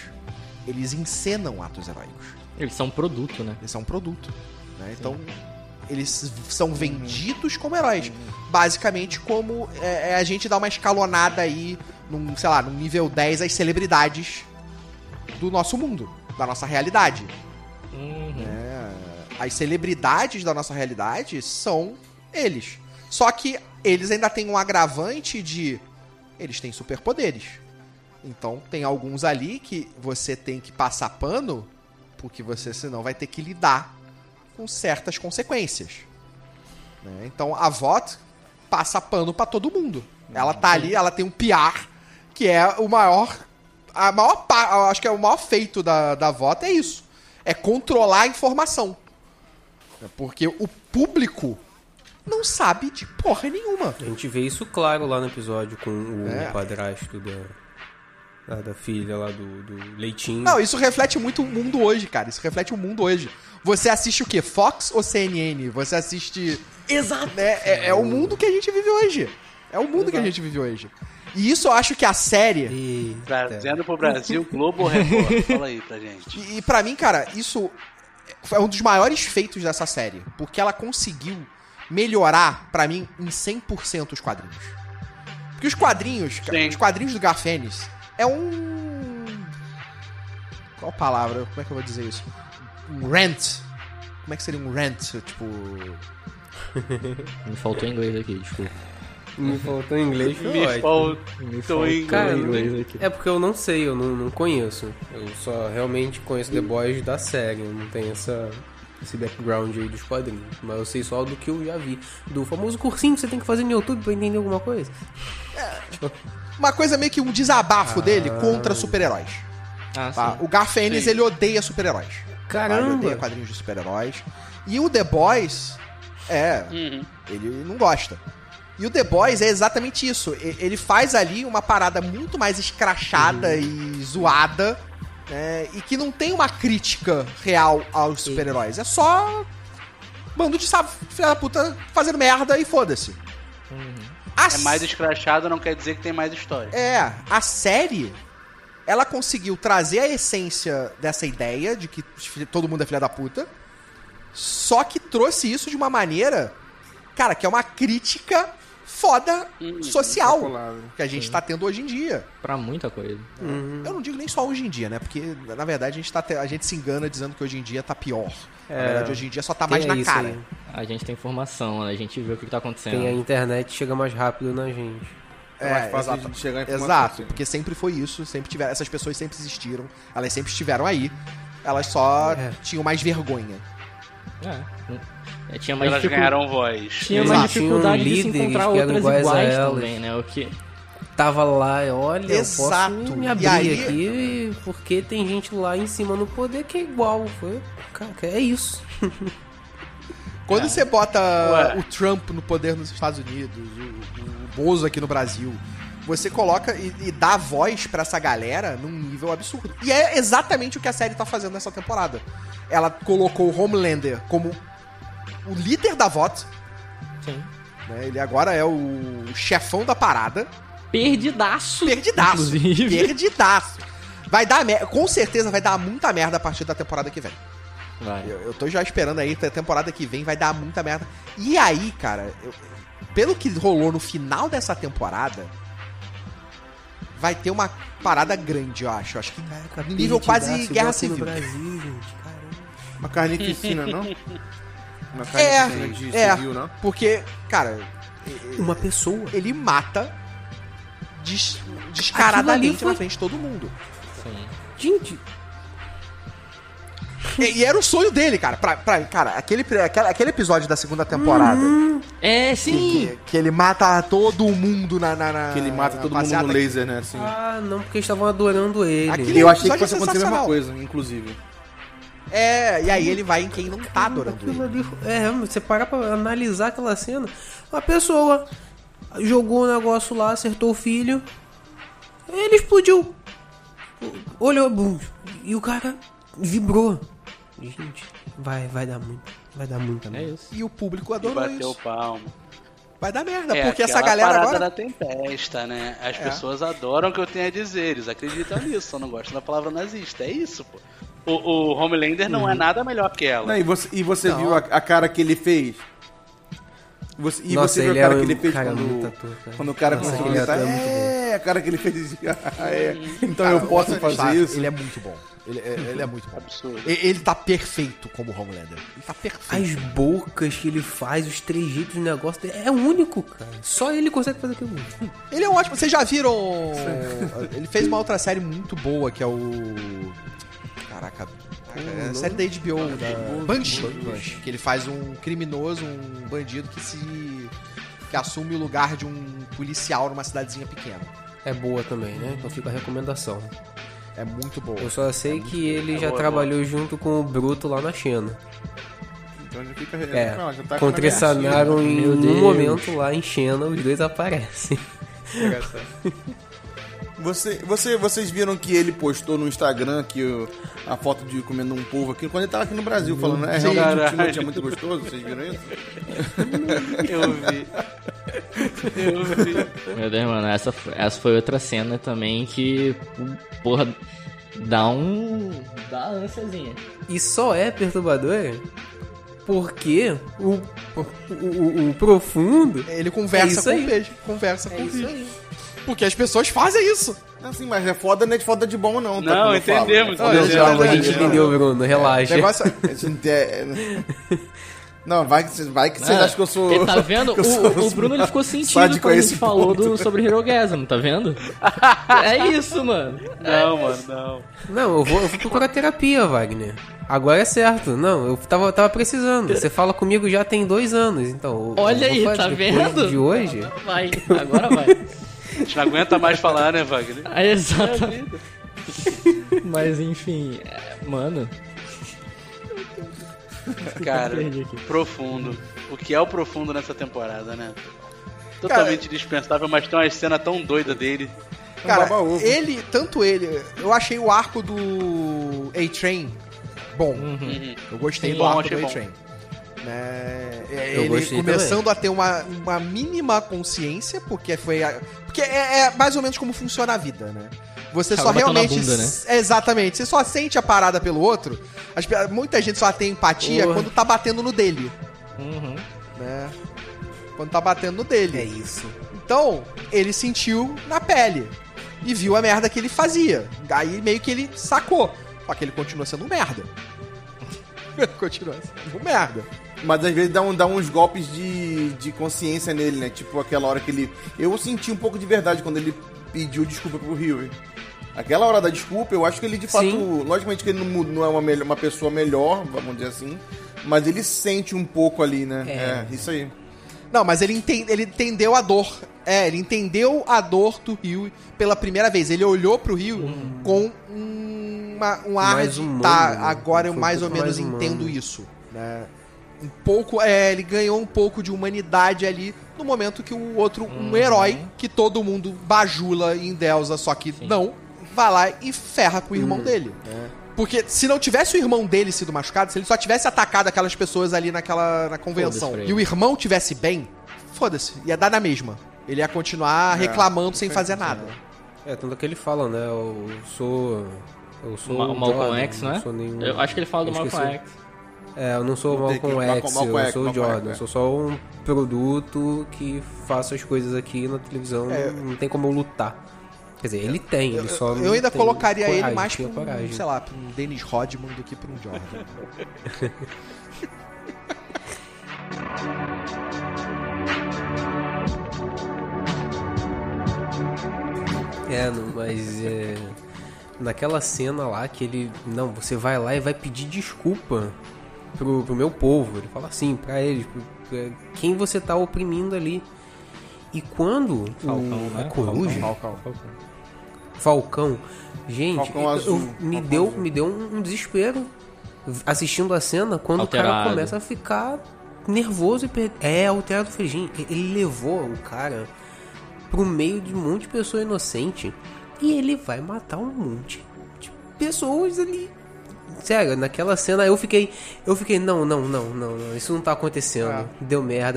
Eles encenam atos heróicos. Eles são um produto, né? Eles são um produto. Né? Então, eles são vendidos como heróis. Basicamente, como a gente dá uma escalonada aí, num nível 10, as celebridades do nosso mundo. Da nossa realidade. Né? As celebridades da nossa realidade são eles. Só que eles ainda têm um agravante de... Eles têm superpoderes. Então, tem alguns ali que você tem que passar pano, porque você, senão, vai ter que lidar com certas consequências. Né? Então, a Vought passa pano pra todo mundo. Ela tá ali, ela tem um PR, que é o maior... acho que é o maior feito da Vought, é isso. É controlar a informação. Porque o público não sabe de porra nenhuma. A gente vê isso claro lá no episódio com o padrasto da filha lá do Leitinho. Não, isso reflete muito o mundo hoje, cara. Isso reflete o mundo hoje. Você assiste o quê? Fox ou CNN? Você assiste... Exato. Né? É o mundo que a gente vive hoje. É o mundo que a gente vive hoje. E isso eu acho que a série... Trazendo pro Brasil, Globo Record. Fala aí pra gente. E pra mim, cara, isso... Foi um dos maiores feitos dessa série, porque ela conseguiu melhorar, pra mim, em 100% os quadrinhos. Porque os quadrinhos, os quadrinhos do Garfênis é um... Qual palavra? Como é que eu vou dizer isso? Um rant. Como é que seria um rant? Tipo... Me faltou inglês aqui, desculpa. Me faltou inglês, Me faltou inglês aqui. É porque eu não sei, eu não conheço. Eu só realmente conheço The Boys da série. Eu não tenho esse background aí dos quadrinhos. Mas eu sei só do que eu já vi. Do famoso cursinho que você tem que fazer no YouTube pra entender alguma coisa. É, uma coisa meio que um desabafo dele contra super-heróis. Tá? O Garfênis, ele odeia super-heróis. Caramba! Ele odeia quadrinhos de super-heróis. E o The Boys, ele não gosta. E o The Boys é exatamente isso. Ele faz ali uma parada muito mais escrachada e zoada, né? E que não tem uma crítica real aos super-heróis. É só bando de filha da puta fazendo merda e foda-se. É mais escrachado, não quer dizer que tem mais história. É, a série, ela conseguiu trazer a essência dessa ideia de que todo mundo é filha da puta, só que trouxe isso de uma maneira, cara, que é uma crítica foda social que a gente tá tendo hoje em dia. Pra muita coisa. Eu não digo nem só hoje em dia, né? Porque, na verdade, a gente se engana dizendo que hoje em dia tá pior. Na verdade, hoje em dia só tá mais na cara. Aí. A gente tem informação, né? A gente vê o que tá acontecendo. Tem a internet, chega mais rápido na gente. É mais fácil de chegar em informação. Exato, porque sempre foi isso. Sempre tiveram, essas pessoas sempre existiram. Elas sempre estiveram aí. Elas só tinham mais vergonha. Tinha mais elas ganharam voz. Tinha mais dificuldade de se encontrar outras iguais também, né? O que tava lá, olha, eu posso me abrir aí... aqui porque tem gente lá em cima no poder que é igual. É isso. Quando você bota o Trump no poder nos Estados Unidos, o Bozo aqui no Brasil, você coloca e dá voz pra essa galera num nível absurdo. E é exatamente o que a série tá fazendo nessa temporada. Ela colocou o Homelander como o líder da Vought. Sim. Né? Ele agora é o chefão da parada. Perdidaço. Inclusive. Perdidaço. Vai dar com certeza vai dar muita merda a partir da temporada que vem. Vai. Eu tô já esperando aí, a temporada que vem vai dar muita merda. E aí, cara, pelo que rolou no final dessa temporada, vai ter uma parada grande, eu acho. Acho que nível quase Guerra Civil. No Brasil, gente. Uma carnificina, não? Uma carnificina de civil, não? Porque, cara... Uma pessoa. Ele mata descaradamente na frente de todo mundo. Sim. Gente... E era o sonho dele, cara. Cara, aquele episódio da segunda temporada. É, sim. Que ele mata todo mundo na que ele mata todo mundo no laser, né? Assim. Ah, não, porque eles estavam adorando ele. Eu achei que fosse acontecer a mesma coisa, inclusive. E aí ele vai em quem não tá adorando ele. Você parar pra analisar aquela cena. Uma pessoa jogou um negócio lá, acertou o filho. Ele explodiu. Olhou, bum. E o cara vibrou. Gente, vai dar muito. Vai dar muito também. Isso. E o público adorou isso. Bateu palma. Vai dar merda, porque essa galera agora... É da Tempesta, né? As pessoas adoram o que eu tenho a dizer. Eles acreditam nisso, só não gostam da palavra nazista. É isso, pô. O Homelander não é nada melhor que ela. Não, e você viu a cara que ele fez? Você viu a cara que ele fez quando o cara conseguiu lutar? A cara que ele fez. Então cara, eu posso fazer isso. Ele é muito bom. Ele é muito bom. Absurdo. Ele tá perfeito como Homelander. Ele tá perfeito. As bocas que ele faz, os trejeitos do negócio dele, é único, cara. Só ele consegue fazer aquilo. Ele é um ótimo. Vocês já viram... Ele fez uma outra série muito boa, que é o... Caraca, é a série da HBO, Banshee, que ele faz um criminoso, um bandido que assume o lugar de um policial numa cidadezinha pequena. É boa também, né? Então fica a recomendação. É muito boa. Eu só sei que ele já trabalhou junto com o Bruto lá na Xena. Então já fica... Não, já tá contracenaram em um momento lá em Xena, os dois aparecem. Vocês viram que ele postou no Instagram que a foto de comendo um polvo aqui, quando ele tava aqui no Brasil, falando, realmente o tinha muito gostoso, vocês viram isso? Eu vi. Meu Deus, mano, essa foi outra cena também que, porra, dá uma ânsiazinha. E só é perturbador porque o Profundo... Ele conversa com o peixe, conversa com o peixe. Porque as pessoas fazem isso. Assim, mas é foda, não é de foda de bom, não. Não, tá, entendemos. A gente entendeu, Bruno. Relaxa. Negócio... Não, vai que você acha que eu sou... Ele tá vendo? O Bruno ele ficou sentindo quando a gente falou sobre Herogasm, tá vendo? É isso, mano. Não. Não, eu vou procurar terapia, Wagner. Agora é certo. Não, eu tava precisando. Você fala comigo já tem 2 anos, então... Olha aí, tá vendo? De hoje... Agora vai. A gente não aguenta mais falar, né, Wagner? Exatamente. Mas enfim, mano. Cara, Profundo. O que é o Profundo nessa temporada, né? Totalmente dispensável, mas tem uma cena tão doida dele. Cara, ele, eu achei o arco do A-Train bom. Uhum. Eu gostei do arco do A-Train. Né? Ele começando também a ter uma mínima consciência, porque é mais ou menos como funciona a vida, né? Você só realmente... Bunda, né? Exatamente. Você só sente a parada pelo outro. Muita gente só tem empatia quando tá batendo no dele. Uhum. Né? Quando tá batendo no dele. É isso. Então, ele sentiu na pele. E viu a merda que ele fazia. Daí meio que ele sacou. Só que ele continua sendo um merda. Continua sendo um merda. Mas às vezes dá uns golpes de consciência nele, né? Tipo aquela hora que ele... Eu senti um pouco de verdade quando ele pediu desculpa pro Rio. Aquela hora da desculpa, eu acho que ele de fato... Sim. Logicamente que ele não é uma pessoa melhor, vamos dizer assim. Mas ele sente um pouco ali, né? É isso aí. Não, mas ele entendeu a dor. É, ele entendeu a dor do Rio pela primeira vez. Ele olhou pro Rio com um ar de... Tá, agora eu mais ou menos entendo isso. Né? Um pouco... É, ele ganhou um pouco de humanidade ali... No momento que o outro, um herói que todo mundo bajula e endeusa, só que não, vai lá e ferra com o irmão dele. É. Porque se não tivesse o irmão dele sido machucado, se ele só tivesse atacado aquelas pessoas ali na convenção e o irmão tivesse bem, foda-se, ia dar na mesma. Ele ia continuar reclamando sem fazer nada. É, tanto que ele fala, né, eu sou o Malcolm X, né? Eu acho que ele fala do Malcolm X. É, eu não sou o Malcolm X, eu sou o Jordan. Eu sou só um produto que faço as coisas aqui na televisão. Não tem como eu lutar. Quer dizer, ele tem, ele só... Eu ainda colocaria coragem, ele mais pra um, sei lá, pra um Dennis Rodman do que pra um Jordan. Naquela cena lá que ele... Não, você vai lá e vai pedir desculpa pro meu povo. Ele fala assim pra eles, pra quem você tá oprimindo ali. E quando a coruja... Falcão. Gente, Falcão azul. Me deu um desespero assistindo a cena quando o cara começa a ficar nervoso. Alterado. Ele levou o cara pro meio de um monte de pessoa inocente. E ele vai matar um monte de pessoas ali. Sério, naquela cena eu fiquei, não, isso não tá acontecendo. É.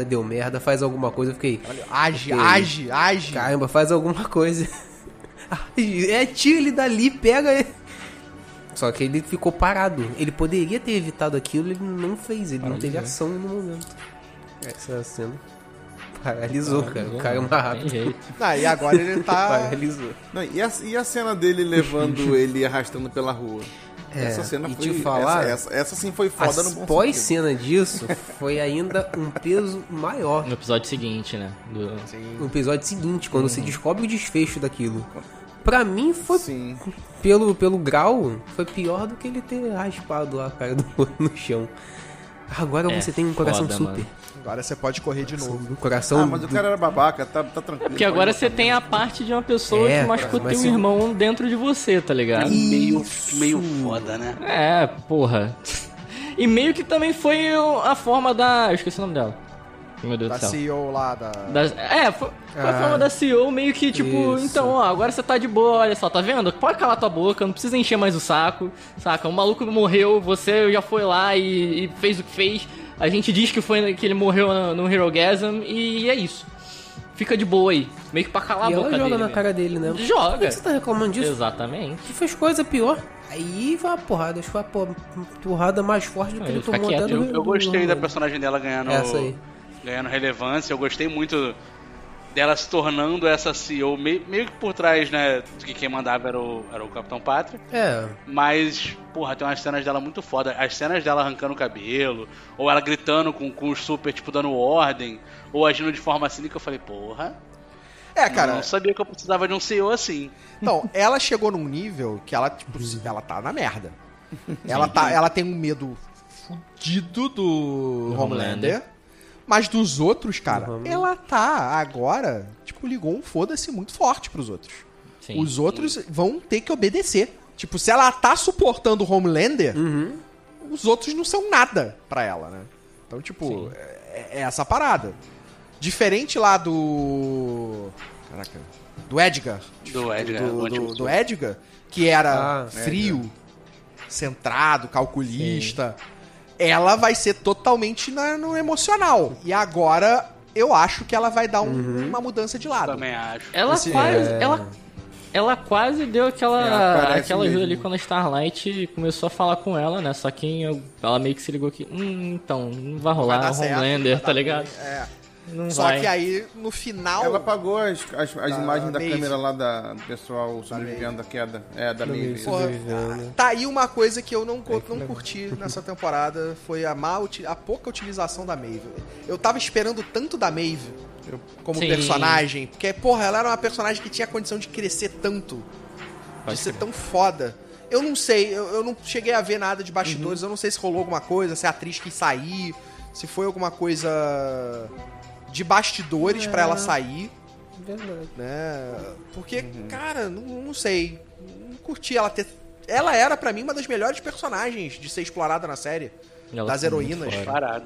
Deu merda, faz alguma coisa. Eu fiquei... Age. Caramba, faz alguma coisa. Tira ele dali, pega ele. Só que ele ficou parado. Ele poderia ter evitado aquilo, ele não fez. Ele não teve ação no momento. Essa cena... Paralisou, cara. O cara é uma rápida. E agora ele tá... Paralisou. Não, e a cena dele levando ele arrastando pela rua? Essa cena foi... Essa sim foi foda no bom pós-cena sentido. Disso foi ainda um peso maior. No episódio seguinte, né? No episódio seguinte, quando você descobre o desfecho daquilo. Pra mim, foi... Sim. Pelo grau, foi pior do que ele ter raspado a cara do outro no chão. Agora você tem um coração foda, super. Mano. Agora você pode correr de novo. Coração. Ah, mas o cara era babaca, tá tranquilo. Porque agora você tem a parte de uma pessoa que machucou teu irmão dentro de você, tá ligado? Meio foda, né? É, porra. E meio que também foi a forma da... Eu esqueci o nome dela. Meu Deus do céu. Da CEO lá, foi a forma da CEO meio que tipo... Isso. Então, ó, agora você tá de boa, olha só, tá vendo? Pode calar tua boca, não precisa encher mais o saco, saca? O maluco morreu, você já foi lá e fez o que fez... A gente diz que ele morreu no Herogasm e é isso. Fica de boa aí. Meio que pra calar a boca dele. E ela joga na cara dele, né? Joga. Por que você tá reclamando disso? Exatamente. Que fez coisa pior. Aí vai a porrada. Acho que foi a porrada mais forte do que ele tomou até no... Eu gostei da personagem dela ganhando relevância. Eu gostei muito dela se tornando essa CEO. Meio que por trás, né? De que quem mandava era o Capitão Pátria. É. Mas, porra, tem umas cenas dela muito foda. As cenas dela arrancando o cabelo, ou ela gritando com os super, tipo, dando ordem, ou agindo de forma cínica. Eu falei, porra. É, cara. Eu não sabia que eu precisava de um CEO assim. Não, ela chegou num nível que ela, tipo, ela tá na merda. Ela tem um medo fudido do Homelander. Mas dos outros, cara, ela tá agora, tipo, ligou um foda-se muito forte pros outros. Sim, os outros vão ter que obedecer. Tipo, se ela tá suportando o Homelander, os outros não são nada pra ela, né? Então, tipo, é essa parada. Diferente lá do... Caraca. Do Edgar. Do Edgar, que era frio, centrado, calculista. Ela vai ser totalmente no emocional. E agora, eu acho que ela vai dar uma mudança de lado. Eu também acho. Ela faz... Ela quase deu aquela ajuda ali quando a Starlight começou a falar com ela, né? Só que ela meio que se ligou que, então, não vai rolar, vai certo, Homelander, tá ligado? Não só vai. Que aí, no final... Ela apagou as imagens da câmera lá do pessoal sobrevivendo da queda. Da Maeve. Tá aí uma coisa que eu não curti nessa temporada, foi a pouca utilização da Maeve. Eu tava esperando tanto da Maeve como personagem, porque, porra, ela era uma personagem que tinha a condição de crescer tanto, de ser tão foda. Eu não sei, eu não cheguei a ver nada de bastidores, eu não sei se rolou alguma coisa, se a atriz quis sair, se foi alguma coisa de bastidores pra ela sair. Verdade. Né? Porque, cara, não sei, não curti ela ter... Ela era, pra mim, uma das melhores personagens de ser explorada na série. Ela das heroínas.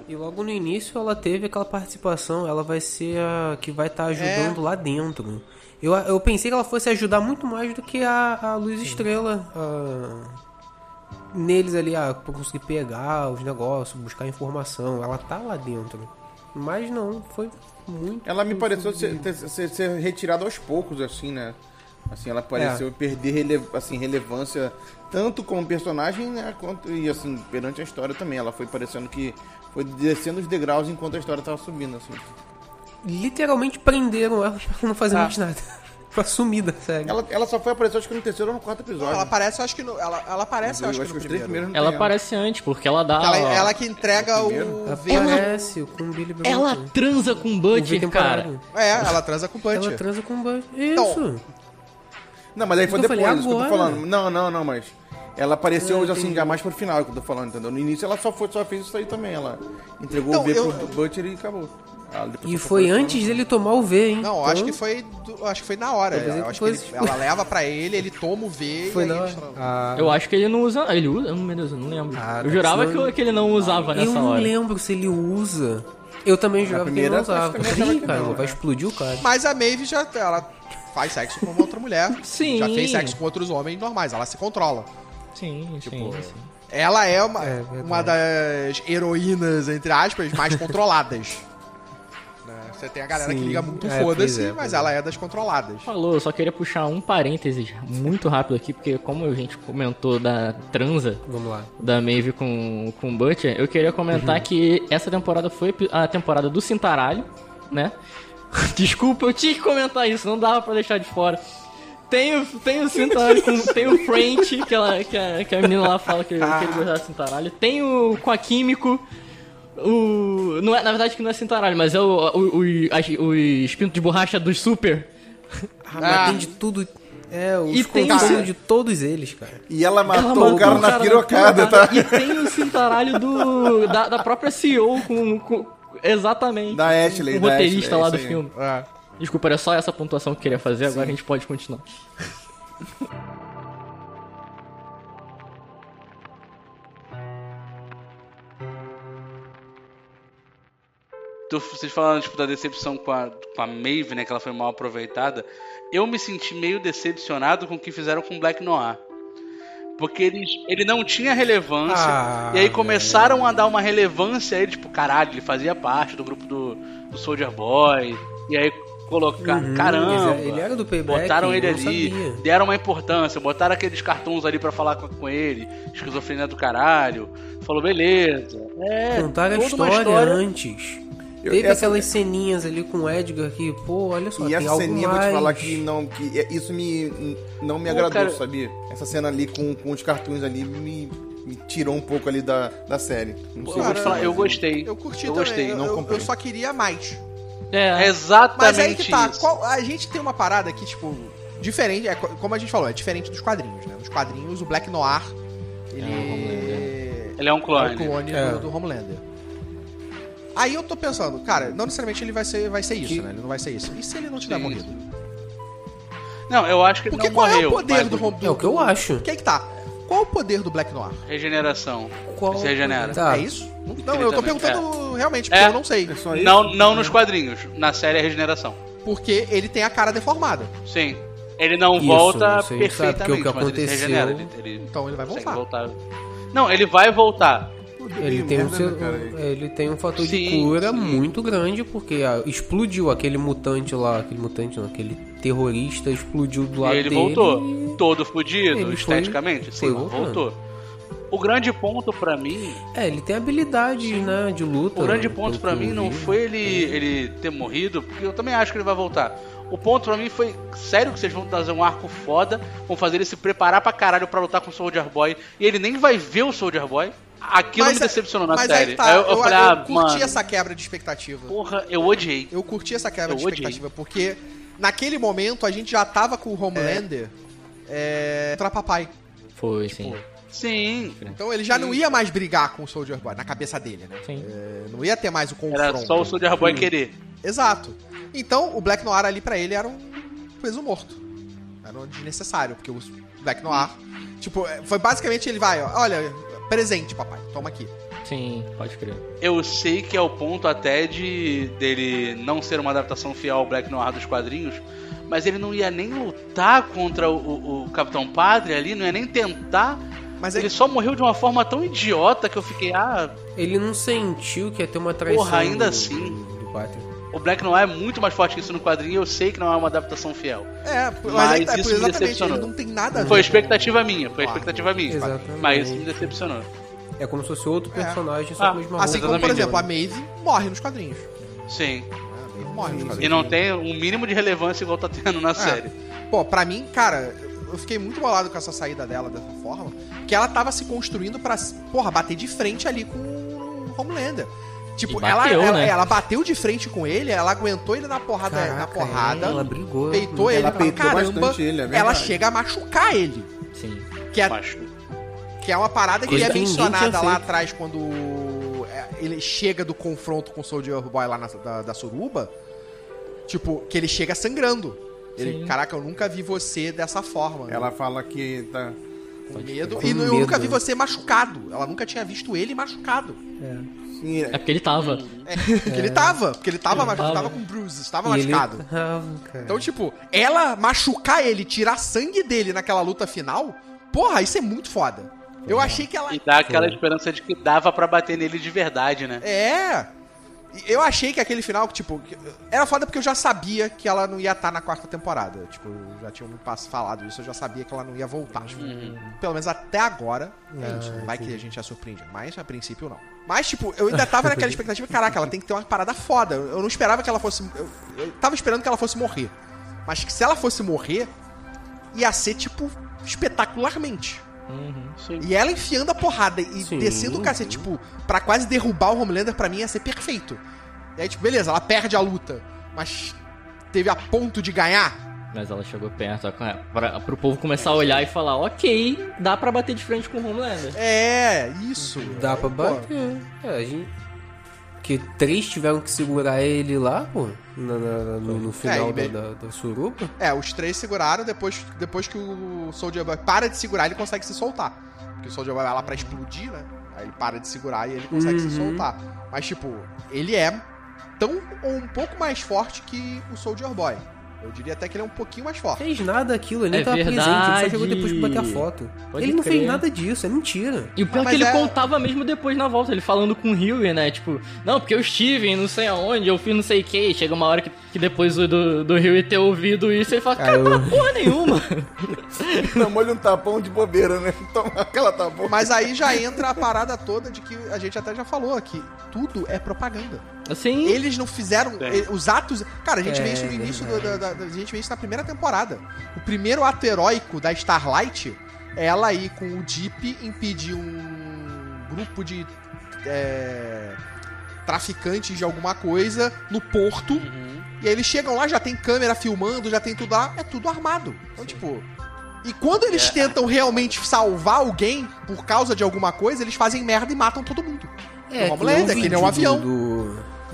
E logo no início ela teve aquela participação, ela vai ser a que vai estar ajudando lá dentro. Eu pensei que ela fosse ajudar muito mais do que a Luz Estrela. Neles ali, pra conseguir pegar os negócios, buscar informação. Ela tá lá dentro. Mas não, foi muito... Ela me pareceu ser retirada aos poucos, assim, né? Assim, ela pareceu perder relevância tanto como personagem, né, quanto, e assim, perante a história também. Ela foi parecendo que foi descendo os degraus enquanto a história tava subindo, assim. Literalmente prenderam ela pra não fazer mais nada. Foi sumida, sério. Ela só foi aparecer, acho que no terceiro ou no quarto episódio. Ela aparece, eu acho que no... Ela aparece, eu acho que no primeiro. Ela aparece antes, porque ela dá... Ela que entrega o... Ela aparece com o Billy Blanco. Ela transa com o Butcher, cara. Ela transa com o Butcher. Ela transa com o Butcher. Isso. Não, mas aí foi depois, isso que eu tô falando. Não, mas... Ela apareceu assim, já mais pro final, que eu tô falando, entendeu? No início ela só fez isso aí também. Ela entregou o V pro Butcher e acabou. E foi antes dele tomar o V, hein? Não, então... acho que foi na hora. Ela leva pra ele, ele toma o V foi e aí ele... Eu acho que ele não usa. Ele usa? Meu Deus, eu não lembro. Eu jurava que ele não usava nessa hora. Eu não lembro se ele usa. Eu também jurava que ele não usava. Sim, cara, vai explodir o cara. Mas a Maeve já... Ela faz sexo com uma outra mulher. Sim. Já fez sexo com outros homens normais. Ela se controla. Sim, tipo, sim. Ela é uma das heroínas, entre aspas, mais controladas. Você tem a galera que liga muito foda-se, mas ela é das controladas. Falou, eu só queria puxar um parênteses muito rápido aqui, porque como a gente comentou da transa da Maeve com o Butcher, eu queria comentar que essa temporada foi a temporada do cintaralho, né? Desculpa, eu tinha que comentar isso, não dava pra deixar de fora. Tem o cintaralho, tem o French, que a menina lá fala que ele gostava de cintaralho. Tem o com a Químico, não é, na verdade que não é cintaralho, mas é os pintos de borracha dos Super. Mas tem de tudo... E tem o de todos eles, cara. E ela matou o cara na pirocada, tá? E tem o cintaralho da própria CEO com exatamente. Da Ashley, o roteirista lá do filme. Desculpa, era só essa pontuação que eu queria fazer, agora a gente pode continuar. Vocês falaram tipo, da decepção com a Maeve, né, que ela foi mal aproveitada. Eu me senti meio decepcionado com o que fizeram com o Black Noir. Porque ele não tinha relevância, e aí começaram a dar uma relevância a ele, tipo, caralho, ele fazia parte do grupo do Soldier Boy, e aí... colocar, caramba, ele era do payback, botaram ele ali, sabia. Deram uma importância, botaram aqueles cartões ali pra falar com ele, esquizofrenia do caralho, falou, beleza. Contaram a história antes. Teve aquelas ceninhas ali com o Edgar que, pô, olha só, e tem essa ceninha, mais... vou te falar que isso não me agradou, cara... sabia? Essa cena ali com os cartões ali me tirou um pouco ali da série. Não sei, cara, eu gostei. Eu curti também, gostei, eu só queria mais. Exatamente. Mas aí que tá, a gente tem uma parada que, tipo, diferente, como a gente falou, é diferente dos quadrinhos, né? Nos quadrinhos, o Black Noir, ele é um clone. É um clone do Homelander. Aí eu tô pensando, cara, não necessariamente ele vai ser isso, né? Ele não vai ser isso. E se ele não tiver morrido? Não, eu acho que ele não morreu. Qual é o poder do Homelander? É o que eu acho. O que é que tá? Qual é o poder do Black Noir? Regeneração. Qual? Se regenera. Tá. É isso? Não, eu tô perguntando realmente, porque eu não sei. É não nos quadrinhos. Na série é regeneração. Porque ele tem a cara deformada. Sim. Ele não volta perfeitamente, mas ele se regenera. Então ele vai voltar. Não, ele vai voltar. Ele tem um fator de cura muito grande, porque explodiu aquele mutante lá, aquele terrorista explodiu do lado dele. E ele voltou, todo fodido, esteticamente, sim, voltou. O grande ponto pra mim... É, ele tem habilidade, né, de luta. O grande ponto pra mim não foi ele ter morrido, porque eu também acho que ele vai voltar. O ponto pra mim foi, sério que vocês vão fazer um arco foda, vão fazer ele se preparar pra caralho pra lutar com o Soldier Boy, e ele nem vai ver o Soldier Boy. Aquilo me decepcionou na série. Tá, eu falei, eu curti essa quebra de expectativa. Porra, eu odiei. Eu curti essa quebra de expectativa, porque naquele momento a gente já tava com o Homelander contra papai. Foi, tipo, sim. Então ele já não ia mais brigar com o Soldier Boy, na cabeça dele, né? Sim. É, não ia ter mais o confronto. Era só o Soldier Boy querer. Exato. Então o Black Noir ali pra ele era um peso morto. Era um desnecessário, porque o Black Noir... Tipo, foi basicamente ele vai, olha, presente, papai, toma aqui. Sim, pode crer. Eu sei que é o ponto até de dele não ser uma adaptação fiel ao Black Noir dos quadrinhos, mas ele não ia nem lutar contra o Capitão Pátria ali, não ia nem tentar. Mas ele só morreu de uma forma tão idiota que eu fiquei, Ele não sentiu que ia ter uma traição. Porra, ainda assim. Do Pátria. O Black Noir é muito mais forte que isso no quadrinho, eu sei que não é uma adaptação fiel. É, mas isso me decepcionou. Ele não tem nada a ver. Foi expectativa minha, Exatamente. Mas isso me decepcionou. É como se fosse outro personagem, só com os mesmos. Assim como, por exemplo, a Maeve morre nos quadrinhos. Sim. A Maeve morre nos quadrinhos. E não tem um mínimo de relevância igual tá tendo na série. Pô, pra mim, cara, eu fiquei muito bolado com essa saída dela dessa forma, que ela tava se construindo pra, porra, bater de frente ali com o Homelander. Tipo, bateu, ela bateu de frente com ele, ela aguentou ele na porrada, ela brigou, peitou ele pra caramba, ela chega a machucar ele. Sim. Que é uma parada que é mencionada lá atrás, quando ele chega do confronto com o Soldier Boy lá da Suruba, tipo, que ele chega sangrando. Ele, caraca, eu nunca vi você dessa forma. Ela fala que tá... Com medo, e eu nunca vi você machucado. Ela nunca tinha visto ele machucado. É. É porque ele tava. Porque ele tava com bruises, tava machucado. Então, tipo, ela machucar ele, tirar sangue dele naquela luta final, porra, isso é muito foda. Eu achei que ela... E dá aquela esperança de que dava pra bater nele de verdade, né? É. Eu achei que aquele final, tipo, era foda porque eu já sabia que ela não ia estar na quarta temporada. Tipo, já tinha falado isso, eu já sabia que ela não ia voltar. Uhum. Pelo menos até agora, que a gente a surpreende. Mas, a princípio, não. Mas, tipo, eu ainda tava naquela expectativa, caraca, ela tem que ter uma parada foda. Eu não esperava que ela fosse... Eu tava esperando que ela fosse morrer. Mas que se ela fosse morrer, ia ser, tipo, espetacularmente. Uhum, e ela enfiando a porrada e descendo o cacete, tipo, pra quase derrubar o Homelander, pra mim ia ser perfeito. E aí, tipo, beleza, ela perde a luta, mas teve a ponto de ganhar. Mas ela chegou perto, pro povo começar a olhar e falar, ok, dá pra bater de frente com o Homelander. É, isso. Dá pra bater. É, a gente... Que 3 tiveram que segurar ele lá, pô, no final da Suruba. É, os 3 seguraram, depois que o Soldier Boy para de segurar, ele consegue se soltar. Porque o Soldier Boy vai lá pra explodir, né? Aí ele para de segurar e ele consegue se soltar. Mas, tipo, ele é tão ou um pouco mais forte que o Soldier Boy. Eu diria até que ele é um pouquinho mais forte. Fez nada aquilo, ele nem tava presente, ele só chegou depois pra bater a foto. Ele não fez nada disso, é mentira. E o pior é que ele contava mesmo depois na volta, ele falando com o Hughie, né? Tipo, não, porque eu estive não sei aonde, eu fiz não sei o que. Chega uma hora que depois do Hughie ter ouvido isso, ele fala, cara, não tá porra nenhuma. Não, molha um tapão de bobeira, né? Toma aquela tapão. Mas aí já entra a parada toda de que a gente até já falou aqui. Tudo é propaganda. Assim, eles não fizeram os atos... Cara, a gente vê isso no início a gente vê isso na primeira temporada. O primeiro ato heróico da Starlight é ela ir com o Jeep impedir um grupo de traficantes de alguma coisa no porto. E aí eles chegam lá, já tem câmera filmando, já tem tudo lá. É tudo armado. Então, tipo... E quando eles tentam realmente salvar alguém por causa de alguma coisa, eles fazem merda e matam todo mundo. É, que nem um avião.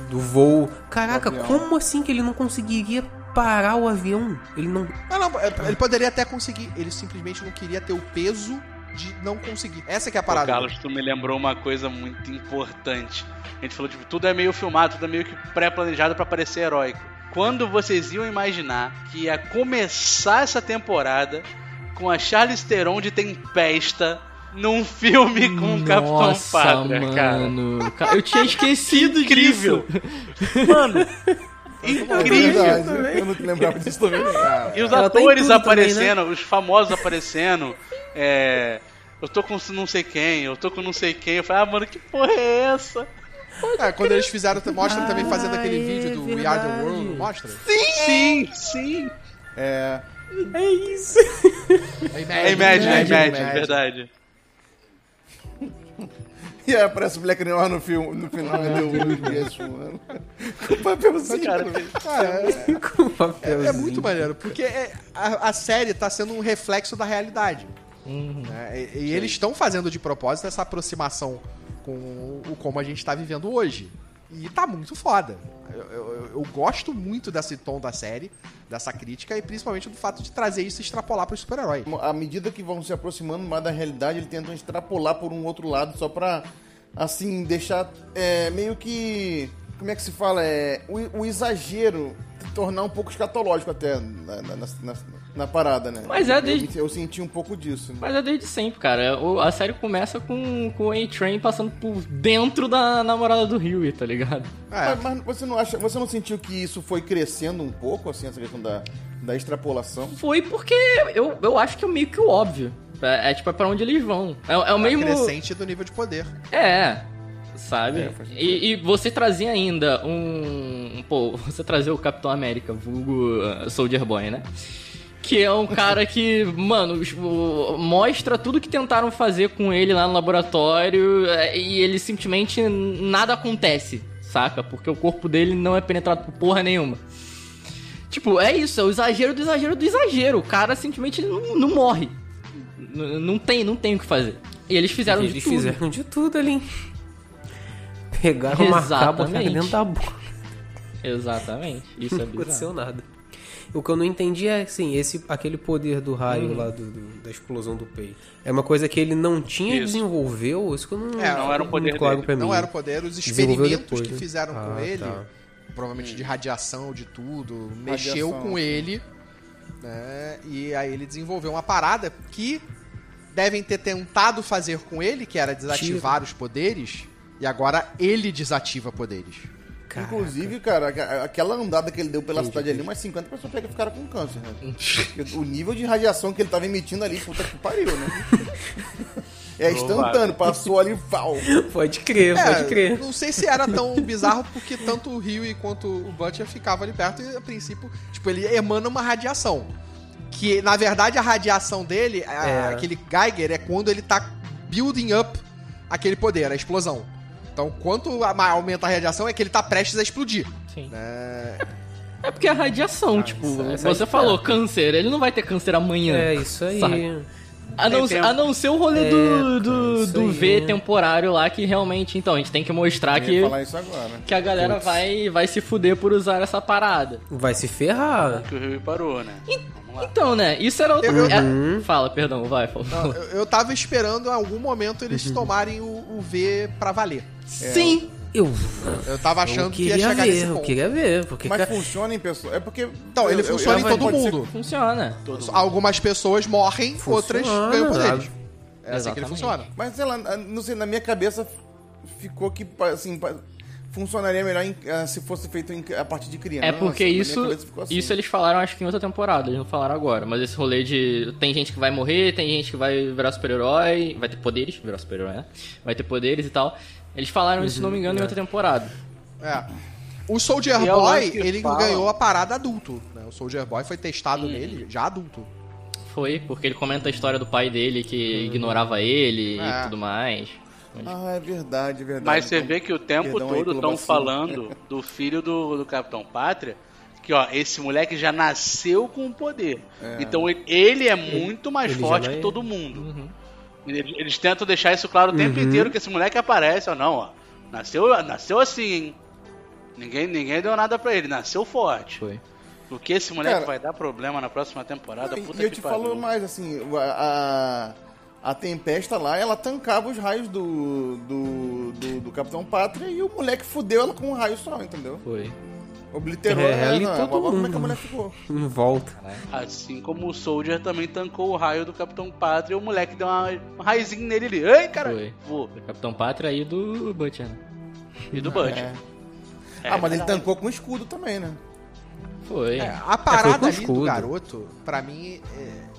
Do voo. Caraca, como assim que ele não conseguiria parar o avião. Ele não... Ah, não, ele poderia até conseguir. Ele simplesmente não queria ter o peso de não conseguir. Essa que é a parada. Ô, Carlos, tu me lembrou uma coisa muito importante. A gente falou, tipo, tudo é meio filmado, tudo é meio que pré-planejado pra parecer heróico. Quando vocês iam imaginar que ia começar essa temporada com a Charlize Theron de Tempesta num filme com o Capitão Pátria, mano, cara? Eu tinha esquecido incrível disso. Mano... Incrível! Eu não lembrava disso também. E os atores aparecendo, também, né? Os famosos aparecendo. Eu tô com não sei quem, eu tô com não sei quem. Eu falei, ah, mano, que porra é essa? Quando eles fizeram, mostra também fazendo aquele vídeo do We Are The World, mostra? Sim! Sim, sim! É isso! É Imagine, verdade. E aí aparece o Black Noir no filme, no final, deu um mano. Com papelzinho. Com papelzinho. É muito maneiro, porque a série tá sendo um reflexo da realidade. Uhum. Né? E eles estão fazendo de propósito essa aproximação com o como a gente tá vivendo hoje. E tá muito foda. Eu gosto muito desse tom da série, dessa crítica, e principalmente do fato de trazer isso e extrapolar pro super-herói. À medida que vão se aproximando mais da realidade, eles tentam extrapolar por um outro lado, só pra, assim, deixar meio que... Como é que se fala? O exagero tornar um pouco escatológico até na parada, né? Mas eu senti um pouco disso. Né? Mas é desde sempre, cara. A série começa com o A-Train passando por dentro da namorada do Hughie, tá ligado? Mas você não sentiu que isso foi crescendo um pouco, assim, essa questão da extrapolação? Foi porque eu acho que é meio que o óbvio. É pra onde eles vão. É o mesmo... crescente do nível de poder. Sabe? E você trazia ainda você trazia o Capitão América, vulgo Soldier Boy, né? Que é um cara que, mano, mostra tudo que tentaram fazer com ele lá no laboratório e ele simplesmente nada acontece, saca? Porque o corpo dele não é penetrado por porra nenhuma. Tipo, é isso, é o exagero do exagero do exagero. O cara simplesmente não morre. Não tem o que fazer. E eles fizeram de tudo. Eles fizeram de tudo ali. Pegaram uma capa dentro da boca. Exatamente. Isso é bizarro. Não aconteceu nada. O que eu não entendi é, assim, aquele poder do raio lá da explosão do peito. É uma coisa que ele não tinha isso. Desenvolveu? Isso que eu não... não era um poder claro pra mim. Não era o poder. Os experimentos que fizeram com ele, provavelmente de radiação, de tudo, mexeu com ele, né? E aí ele desenvolveu uma parada que devem ter tentado fazer com ele, que era desativar os poderes... E agora ele desativa poderes. Caraca. Inclusive, cara, aquela andada que ele deu pela cidade ali, umas 50 pessoas ficaram com câncer, né? O nível de radiação que ele tava emitindo ali, puta que pariu, né? Instantâneo, passou ali, pau. Pode crer. Não sei se era tão bizarro, porque tanto o Rio quanto o Butcher ficavam ali perto e, a princípio, tipo, ele emana uma radiação. Que, na verdade, a radiação dele, aquele Geiger, é quando ele tá building up aquele poder, a explosão. Então, quanto aumenta a radiação, é que ele tá prestes a explodir. Sim. É porque a radiação, você falou, câncer. Ele não vai ter câncer amanhã. É isso aí. Sabe? A não ser o rolê do V temporário lá, que realmente... Então, a gente tem que mostrar que a galera vai se fuder por usar essa parada. Vai se ferrar. Que o Rio parou, né? Então, né? Isso era outro... Fala, perdão, vai. Não, eu tava esperando em algum momento eles tomarem o V pra valer. Sim! Eu tava achando que ia chegar nesse ponto. Eu queria ver, porque... Mas funciona em pessoas... É porque... Então, ele funciona em todo mundo. Funciona. Algumas pessoas morrem, outras ganham poderes. É assim que ele funciona. Mas, sei lá, não sei, na minha cabeça ficou que, assim... Funcionaria melhor se fosse feito a partir de criança. É porque isso eles falaram, acho que em outra temporada, eles não falaram agora. Mas esse rolê de... Tem gente que vai morrer, tem gente que vai virar super-herói... Vai ter poderes, virar super-herói, né? Vai ter poderes e tal. Eles falaram isso, se não me engano, em outra temporada. O Soldier Boy, ele ganhou a parada adulto, né? O Soldier Boy foi testado nele, já adulto. Foi, porque ele comenta a história do pai dele que ignorava ele e tudo mais... É verdade. Mas você vê que o tempo todo estão falando do filho do Capitão Pátria, que ó, esse moleque já nasceu com o poder. Então ele é muito mais forte que todo mundo. Uhum. Eles tentam deixar isso claro o tempo inteiro, que esse moleque aparece, nasceu assim, hein? Ninguém deu nada pra ele, nasceu forte. Foi. Porque esse moleque, cara, vai dar problema na próxima temporada. Puta e eu que te pariu. Falo mais, assim, a Tempesta lá, ela tancava os raios do Capitão Pátria e o moleque fudeu ela com um raio só, entendeu? Foi. Obliterou ela, como é que a mulher ficou? Não volta. Assim como o Soldier também tancou o raio do Capitão Pátria e o moleque deu um raizinho nele ali. Ai, caralho! Foi. O Capitão Pátria e do Butcher. E do Butcher. É. Ah, mas ele tancou com o escudo também, né? Foi. É, a parada ali do garoto, pra mim,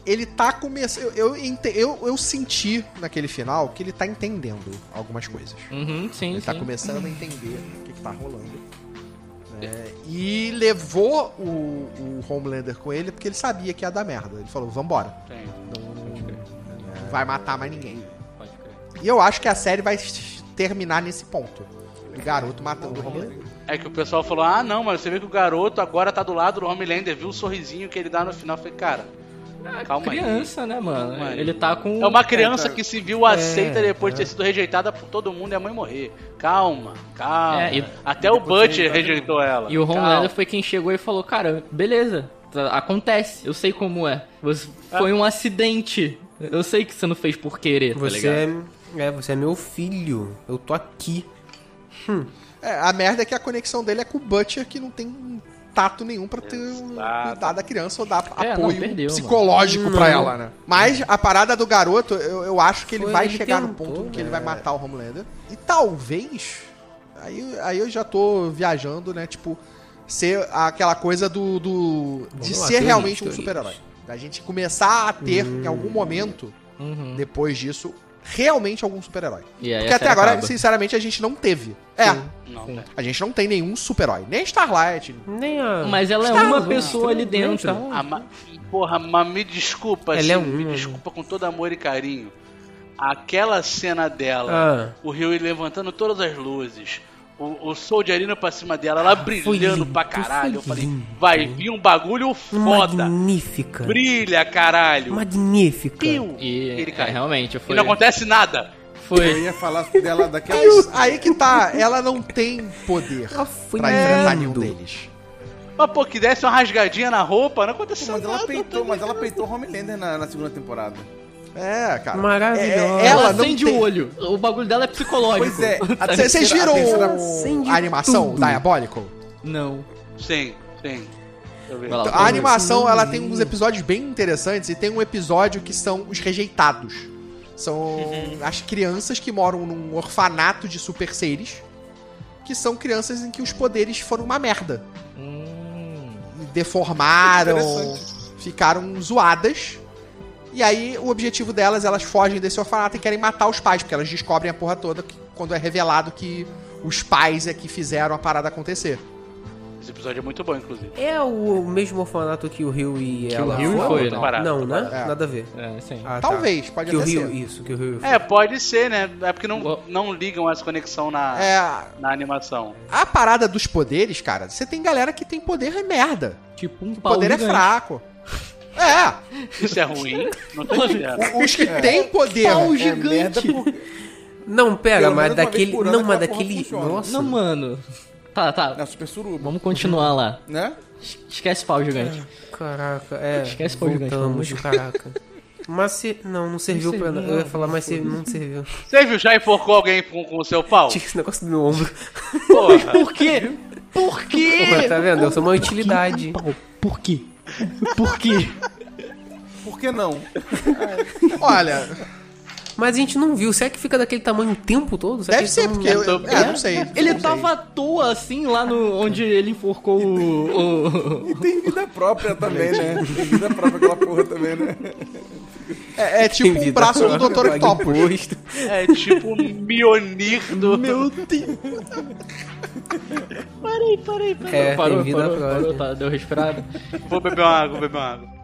ele tá começando... Eu senti naquele final que ele tá entendendo algumas coisas. Uhum, sim, ele tá começando a entender o que tá rolando. E levou o Homelander com ele porque ele sabia que ia dar merda. Ele falou, vambora. Não vai matar mais ninguém. Pode crer. E eu acho que a série vai terminar nesse ponto. O garoto matando o Homelander. É que o pessoal falou, ah não, mas você vê que o garoto agora tá do lado do Homelander, viu o sorrisinho que ele dá no final. Eu falei, cara, calma aí. É criança, né, mano? Ele tá com... É uma criança que se viu aceita depois de ter sido rejeitada por todo mundo e a mãe morrer. Calma. Até o Butcher rejeitou ela. E o Homelander foi quem chegou e falou, cara, beleza, acontece, eu sei como é. Foi um acidente. Eu sei que você não fez por querer, tá ligado? Você é meu filho. Eu tô aqui. A merda é que a conexão dele é com o Butcher, que não tem tato nenhum pra ter cuidado da criança ou dar apoio psicológico pra ela, né? Mas a parada do garoto, eu acho que ele vai chegar no ponto que ele vai matar o Homelander. E talvez, aí eu já tô viajando, né? Tipo, ser aquela coisa de ser realmente um super-herói. Da gente começar a ter, em algum momento, depois disso... realmente algum super-herói. Porque até agora, sinceramente, a gente não teve. A gente não tem nenhum super-herói. Nem Starlight. Nem a... Mas ela é uma pessoa ali dentro. Porra, mas me desculpa, assim, me desculpa com todo amor e carinho. Aquela cena dela, o Hughie levantando todas as luzes, o Soldierino pra cima dela, ela brilhando pra caralho. Eu falei, vai vir um bagulho foda. Magnífica. Brilha, caralho. Magnífica. E ele cai. Realmente, foi. E não acontece nada. Foi. Eu ia falar dela daquelas... Aí que tá, ela não tem poder pra enfrentar nenhum deles. Mas pô, que desse uma rasgadinha na roupa, não aconteceu nada. Mas ela peitou o Homelander na segunda temporada. É, cara. Maravilhosa. Ela acende o olho. O bagulho dela é psicológico. Pois é. Vocês viram a animação Diabólico? Não. Sim. Então, a animação, ela tem uns episódios bem interessantes. E tem um episódio que são os rejeitados. São as crianças que moram num orfanato de super seres. Que são crianças em que os poderes foram uma merda. Deformaram. Ficaram zoadas. E aí, o objetivo delas, elas fogem desse orfanato e querem matar os pais, porque elas descobrem a porra toda quando é revelado que os pais é que fizeram a parada acontecer. Esse episódio é muito bom, inclusive. É o mesmo orfanato que o Hughie e ela... Que o Hughie foi, né? Não, né? Nada a ver. Sim. Talvez, pode até ser. Isso, que o Hughie foi. Pode ser, né? É porque não ligam essa conexão na animação. A parada dos poderes, cara, você tem galera que tem poder merda. Tipo um pau gigante. O poder é fraco. Isso é ruim. Não tô entendendo. Os que têm poder. Pau gigante. Não, pega, mas daquele... Não, mas daquele... Nossa. Não, mano. Tá. É Super Suruba. Vamos continuar lá. Né? Esquece pau gigante. Caraca, esquece pau gigante. Vamos, caraca. Mas se... Não serviu pra nada. Eu ia falar, mas não serviu. Serviu? Já enforcou alguém com o seu pau? Tinha esse negócio do meu ombro. Porra. Por quê? Porra, tá vendo? Eu sou uma utilidade. Por quê? Por quê? Por que não? Olha... Mas a gente não viu. Será que fica daquele tamanho o tempo todo? Deve ser, porque... Eu não sei. Ele tava à toa, assim, lá onde ele enforcou o... E tem vida própria também, né? Tem vida própria aquela porra também, né? É tipo um braço do Dr. Octopus. É tipo um Mionir do... Meu Deus! Parei. Parou, deu respirada. Vou beber uma água.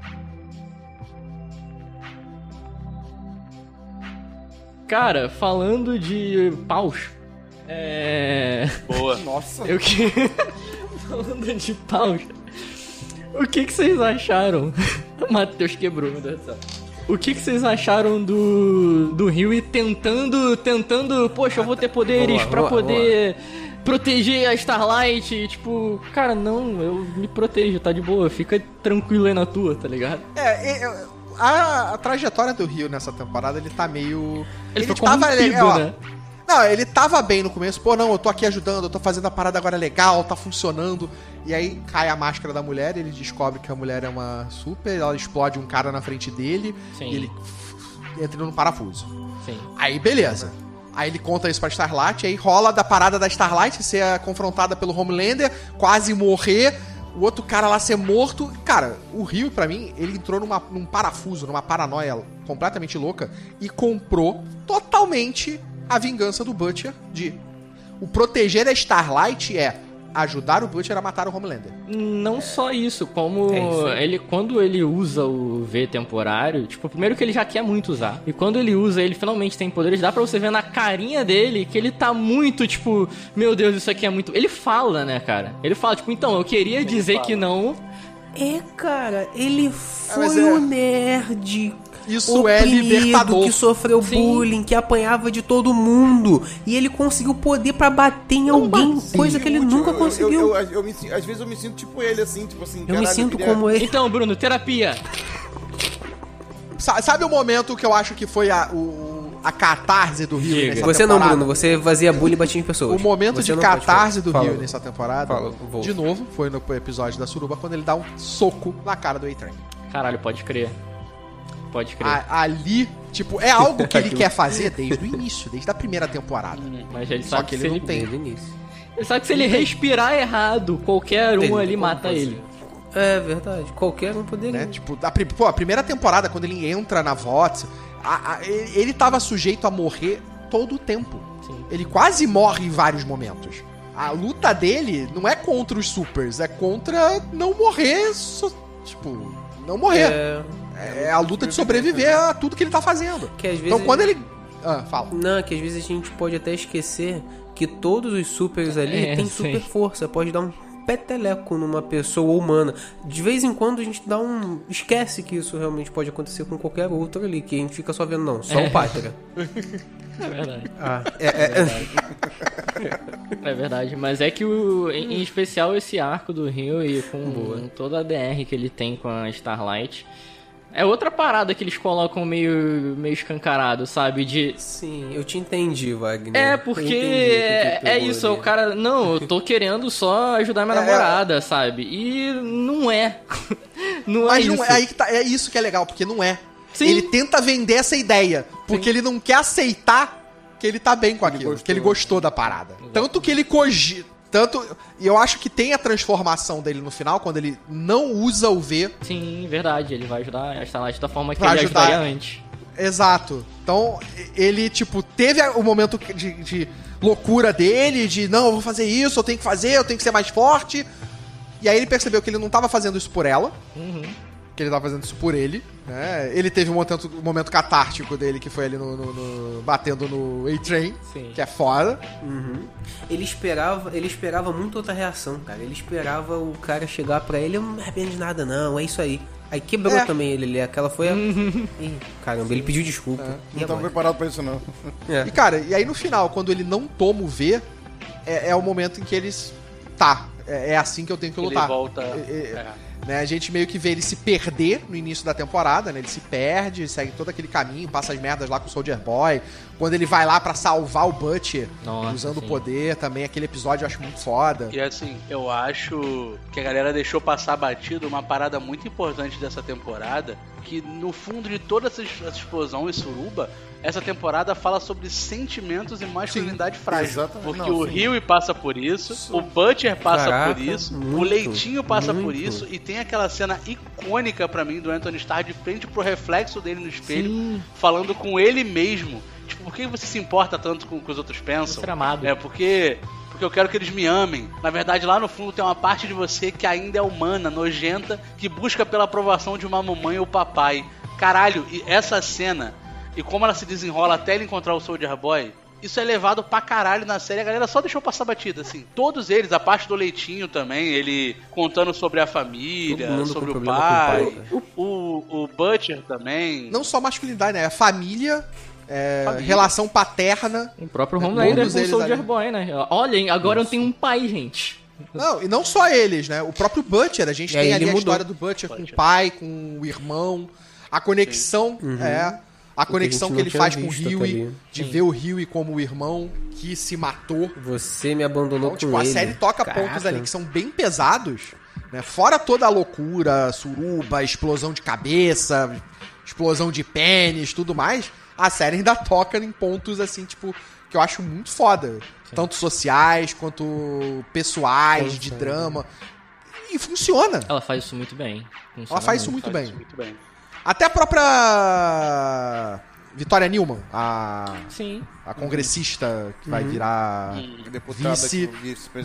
Cara, falando de paus... Boa. Nossa. Falando de paus... O que vocês acharam? O Matheus quebrou, meu Deus do céu. O que vocês acharam do Hughie tentando... Poxa, eu vou ter poderes pra poder... Boa. proteger a Starlight e tipo, cara, não, eu me protejo, tá de boa, fica tranquilo aí na tua, tá ligado? É, a trajetória do Rio nessa temporada, ele tá meio... Ele tava legal, né? Não, ele tava bem no começo, pô, não, eu tô aqui ajudando, eu tô fazendo a parada agora legal, tá funcionando. E aí cai a máscara da mulher, ele descobre que a mulher é uma super, ela explode um cara na frente dele, sim, e ele entra no parafuso. Sim. Aí beleza. Aí ele conta isso pra Starlight, aí rola da parada da Starlight ser confrontada pelo Homelander, quase morrer, o outro cara lá ser morto. Cara, o Rio, pra mim, ele entrou num parafuso, numa paranoia completamente louca e comprou totalmente a vingança do Butcher de... O proteger a Starlight é ajudar o Butcher a matar o Homelander. Não só isso, como ele, quando ele usa o V temporário, tipo, primeiro que ele já quer muito usar, e quando ele usa, ele finalmente tem poderes, dá pra você ver na carinha dele que ele tá muito, tipo, meu Deus, isso aqui é muito... Ele fala, né, cara? Ele fala, tipo, então, eu queria ele dizer fala. Que não... É, cara, ele foi um nerd... Isso oprimido, é libertador. Que sofreu sim. bullying, que apanhava de todo mundo. E ele conseguiu poder pra bater em alguém, sim, coisa que ele nunca conseguiu. Eu às vezes eu me sinto tipo ele, assim, tipo assim. Eu caralho, me sinto como ele. Então, Bruno, terapia. Sabe o momento que eu acho que foi a catarse do Rio nessa temporada? Você não, Bruno, você fazia bullying e batia em pessoas. O momento você de catarse do Rio nessa temporada, de novo, foi no episódio da Suruba, quando ele dá um soco na cara do A-Train. Caralho, pode crer. Pode crer. Ali, tipo, é algo que ele quer fazer desde o início, desde a primeira temporada. Mas ele só sabe que ele não tem. Ele sabe que se ele respirar errado, qualquer um ali mata ele. É verdade, qualquer um poderia. Né? Tipo, a primeira temporada, quando ele entra na Vought, ele tava sujeito a morrer todo o tempo. Sim. Ele quase morre em vários momentos. A luta dele não é contra os supers, é contra não morrer, tipo, não morrer. É a luta de sobreviver a tudo que ele tá fazendo. Que às vezes então quando ele... fala. Não, que às vezes a gente pode até esquecer que todos os supers ali têm super força. Pode dar um peteleco numa pessoa humana. De vez em quando a gente dá um... Esquece que isso realmente pode acontecer com qualquer outro ali. Que a gente fica só vendo, não. Só o Pátria. É verdade. É verdade. Mas é que em especial esse arco do Rio e com toda a DR que ele tem com a Starlight... É outra parada que eles colocam meio escancarado, sabe? De... Sim, eu te entendi, Wagner. É, porque é isso, ali. O cara... Não, eu tô querendo só ajudar minha namorada, sabe? E não é. Não mas é não isso. É, aí que tá, é isso que é legal, porque não é. Sim. Ele tenta vender essa ideia, porque sim, ele não quer aceitar que ele tá bem com aquilo, que ele gostou da parada. Exato. Tanto que ele cogita... E eu acho que tem a transformação dele no final, quando ele não usa o V. Sim, verdade. Ele vai ajudar a Starlight da forma que ele ajudaria antes. Exato. Então, ele, tipo, teve o momento de loucura dele, de, não, eu vou fazer isso, eu tenho que fazer, eu tenho que ser mais forte. E aí ele percebeu que ele não tava fazendo isso por ela. Uhum. Que ele tava fazendo isso por ele, né? Ele teve um momento catártico dele, que foi ali batendo no A-Train, que é foda. Uhum. Ele esperava muito outra reação, cara. Ele esperava o cara chegar pra ele, eu não me arrependo de nada, não, é isso aí. Aí quebrou também ele, aquela foi a... Ih, caramba, sim, ele pediu desculpa. Não tava preparado pra isso, não. E, cara, e aí no final, quando ele não toma o V, é o momento em que eles... Tá, é assim que eu tenho que lutar. Ele volta... Né, a gente meio que vê ele se perder no início da temporada, né? Ele se perde, segue todo aquele caminho, passa as merdas lá com o Soldier Boy. Quando ele vai lá pra salvar o Butcher, usando o poder também, aquele episódio eu acho muito foda. E assim, eu acho que a galera deixou passar batido uma parada muito importante dessa temporada, que no fundo de toda essa explosão e suruba, essa temporada fala sobre sentimentos e masculinidade frágil. Exatamente. Porque o Hughie passa por isso, o Butcher passa por isso, o Leitinho passa por isso, e tem aquela cena icônica pra mim do Anthony Starr de frente pro reflexo dele no espelho, falando com ele mesmo. Tipo, por que você se importa tanto com o que os outros pensam? É porque eu quero que eles me amem. Na verdade, lá no fundo tem uma parte de você que ainda é humana, nojenta, que busca pela aprovação de uma mamãe ou papai. Caralho, e essa cena... E como ela se desenrola até ele encontrar o Soldier Boy, isso é levado pra caralho na série. A galera só deixou passar batida, assim. Todos eles, a parte do Leitinho também, ele contando sobre a família, sobre o pai. O Butcher também. Não só masculinidade, né? A família... relação paterna. O próprio Homelander com o Soldier Boy, né? Olhem, agora eu tenho um pai, gente. Não, e não só eles, né? O próprio Butcher, a gente tem ali a história do Butcher com o pai, com o irmão, a conexão, a conexão que ele faz com o Hughie, de ver o Hughie como o irmão que se matou. Você me abandonou então, tipo, com ele. A série toca pontos ali que são bem pesados, né? Fora toda a loucura, suruba, explosão de cabeça, explosão de pênis, tudo mais, a série ainda toca em pontos assim, tipo, que eu acho muito foda. Sim. Tanto sociais, quanto pessoais, de drama. E funciona. Ela faz isso muito bem. Ela faz isso muito bem. Até a própria Vitória Newman, a congressista que vai virar vice,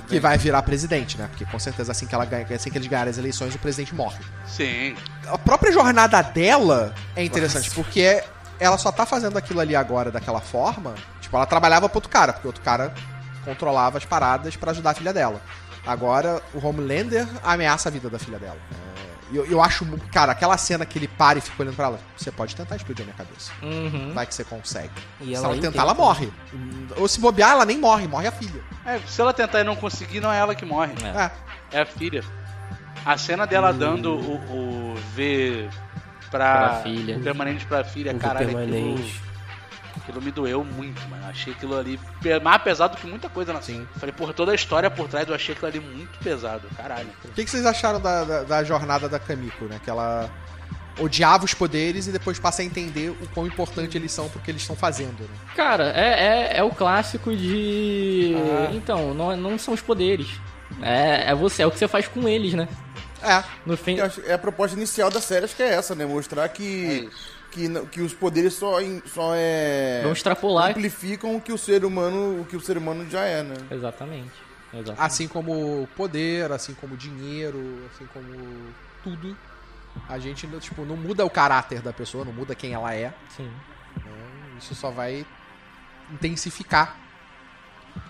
que vai virar presidente, né? Porque com certeza assim que ela ganha, assim que eles ganharem as eleições, o presidente morre. Sim. A própria jornada dela é interessante, porque ela só tá fazendo aquilo ali agora daquela forma. Tipo, ela trabalhava pro outro cara, porque o outro cara controlava as paradas pra ajudar a filha dela. Agora, o Homelander ameaça a vida da filha dela. Eu acho, cara, aquela cena que ele para e fica olhando pra ela, você pode tentar explodir a minha cabeça. Vai que você consegue. E se ela tentar, ela morre. Ou se bobear, ela nem morre, morre a filha. Se ela tentar e não conseguir, não é ela que morre. É a filha. A cena dela dando o V pra filha. Permanente pra filha, caralho, aquilo me doeu muito, mano. Achei aquilo ali mais pesado do que muita coisa na cena. Falei, porra, toda a história por trás, eu achei aquilo ali muito pesado, caralho. O que vocês acharam da jornada da Kamiko, né? Que ela odiava os poderes e depois passa a entender o quão importante eles são pro que eles estão fazendo, né? Cara, é o clássico de... Então, não são os poderes. É o que você faz com eles, né? No fim... É a proposta inicial da série, acho que é essa, né? Mostrar que... Que os poderes só vão extrapolar. Amplificam o que o ser humano já é, né? Exatamente. Assim como poder, assim como dinheiro, assim como tudo. A gente, tipo, não muda o caráter da pessoa, não muda quem ela é. Sim. Então, isso só vai intensificar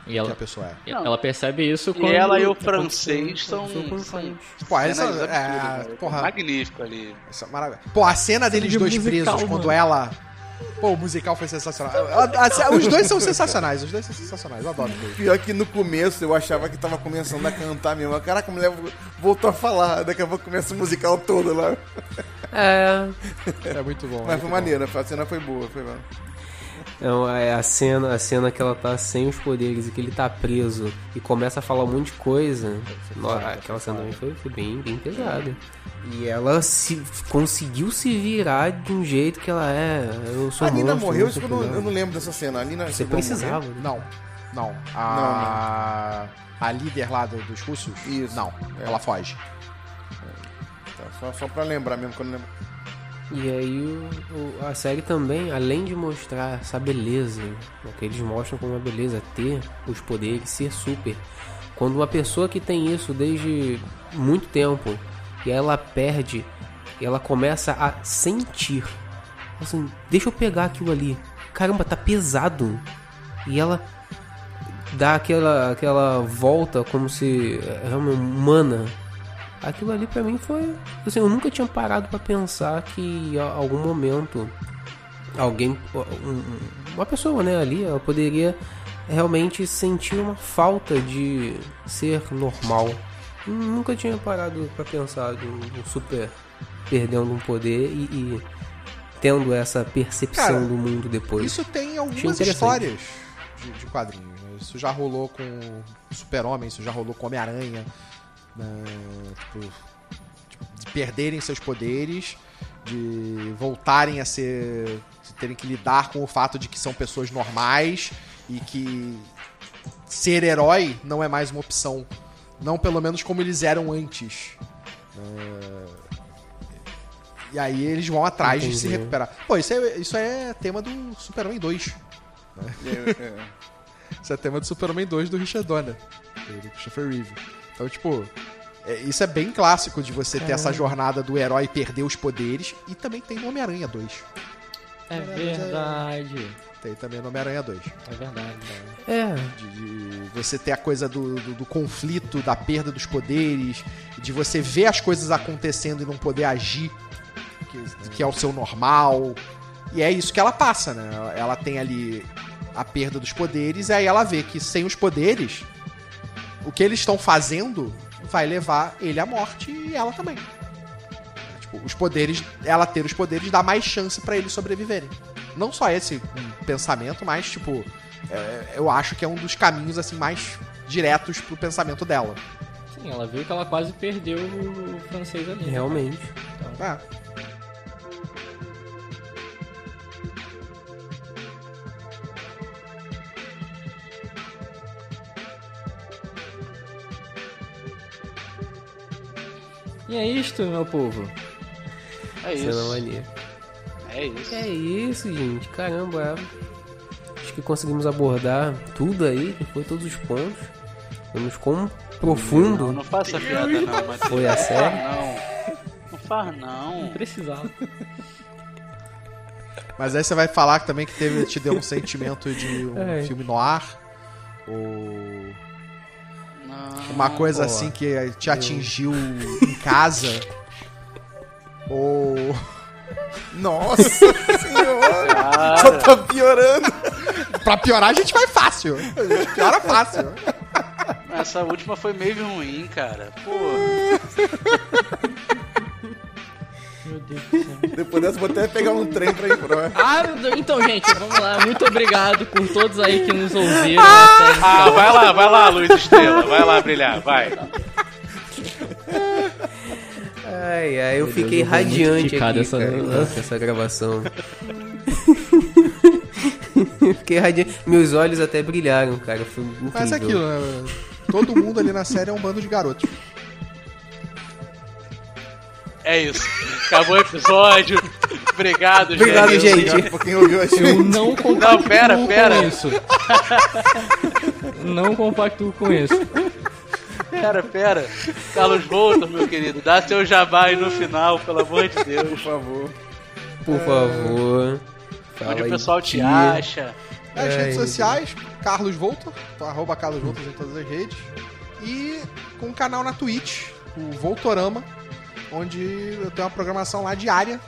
que a pessoa é. Ela percebe isso quando... E ela e o francês são pô, essa magnífico ali. Essa maravilha. Pô, a cena deles dois musical, presos, quando ela... Pô, o musical foi sensacional. Os dois são sensacionais, eu adoro. Pior que no começo eu achava que tava começando a cantar mesmo. Caraca, a mulher voltou a falar. Daqui a pouco começa o musical todo lá. É muito bom. Mas muito foi maneira, a cena foi boa, foi boa. Então, a cena que ela tá sem os poderes e que ele tá preso e começa a falar um monte de coisa. Nossa, aquela cena também foi bem pesada. E ela conseguiu se virar de um jeito que ela é... Eu sou a Nina morreu, isso eu não lembro dessa cena. A Nina, você precisava. Não. A líder lá dos russos? Isso. Não, ela foge. Só pra lembrar mesmo, quando lembro. E aí a série também, além de mostrar essa beleza, que eles mostram como é beleza ter os poderes, ser super. Quando uma pessoa que tem isso desde muito tempo, e ela perde, e ela começa a sentir. Assim, deixa eu pegar aquilo ali. Caramba, tá pesado. E ela dá aquela volta como se é uma humana. Aquilo ali pra mim foi... Assim, eu nunca tinha parado pra pensar que em algum momento alguém... Uma pessoa, né, ali, ela poderia realmente sentir uma falta de ser normal. Eu nunca tinha parado pra pensar do super perdendo um poder e tendo essa percepção, cara, do mundo depois. Isso tem algumas histórias de quadrinhos. Isso já rolou com Super-Homem, isso já rolou com Homem-Aranha. De perderem seus poderes, de voltarem a ser, de terem que lidar com o fato de que são pessoas normais e que ser herói não é mais uma opção, não pelo menos como eles eram antes. E aí eles vão atrás de se recuperar. Pô, isso é tema do Superman 2. Né? Isso é tema do Superman 2 do Richard Donner, do Christopher Reeve. Então, tipo, isso é bem clássico de você ter essa jornada do herói perder os poderes. E também tem no Homem-Aranha 2. É verdade. Tem também no Homem-Aranha 2. É verdade. Né? É. De você ter a coisa do conflito, da perda dos poderes, de você ver as coisas acontecendo e não poder agir, que é o seu normal. E é isso que ela passa, né? Ela tem ali a perda dos poderes, e aí ela vê que sem os poderes, o que eles estão fazendo vai levar ele à morte e ela também. Tipo, os poderes, ela ter os poderes dá mais chance pra eles sobreviverem. Não só esse pensamento, mas, tipo, eu acho que é um dos caminhos, assim, mais diretos pro pensamento dela. Sim, ela viu que ela quase perdeu o francês ali. Realmente. Então... É. E é isto, meu povo. É isso. É isso, gente. Caramba. Acho que conseguimos abordar tudo aí. Foi todos os pontos. Vamos com Profundo. Não faça piada, não. Mas foi a série? Não faz, não. Não precisava. Mas aí você vai falar também que te deu um sentimento de um filme noir. Ou... Uma coisa assim que te atingiu em casa. Ou... Nossa senhora! Cara. Só tá piorando. Pra piorar a gente vai fácil. A gente piora fácil. Essa última foi meio ruim, cara. Pô. Meu Deus do céu. Depois dessa vou até pegar um trem pra ir pro... Então, gente, vamos lá. Muito obrigado por todos aí que nos ouviram. Vai lá, Luiz Estrela. Vai lá brilhar, vai. Ai, eu fiquei radiante aqui, essa gravação. Eu fiquei radiante. Meus olhos até brilharam, cara. Foi incrível. Mas é aquilo, né? Todo mundo ali na série é um bando de garotos. É isso. Acabou o episódio. Obrigado, gente. Obrigado por quem ouviu a gente. Eu não compactuo com isso. Não compactuo com isso. Pera. Carlos Voltor, meu querido, dá seu jabá aí no final, pelo amor de Deus. Por favor. Onde o pessoal te acha. Nas redes sociais, Carlos Voltor, arroba Carlos Voltor em todas as redes. E com um canal na Twitch, o Voltorama, onde eu tenho uma programação lá diária,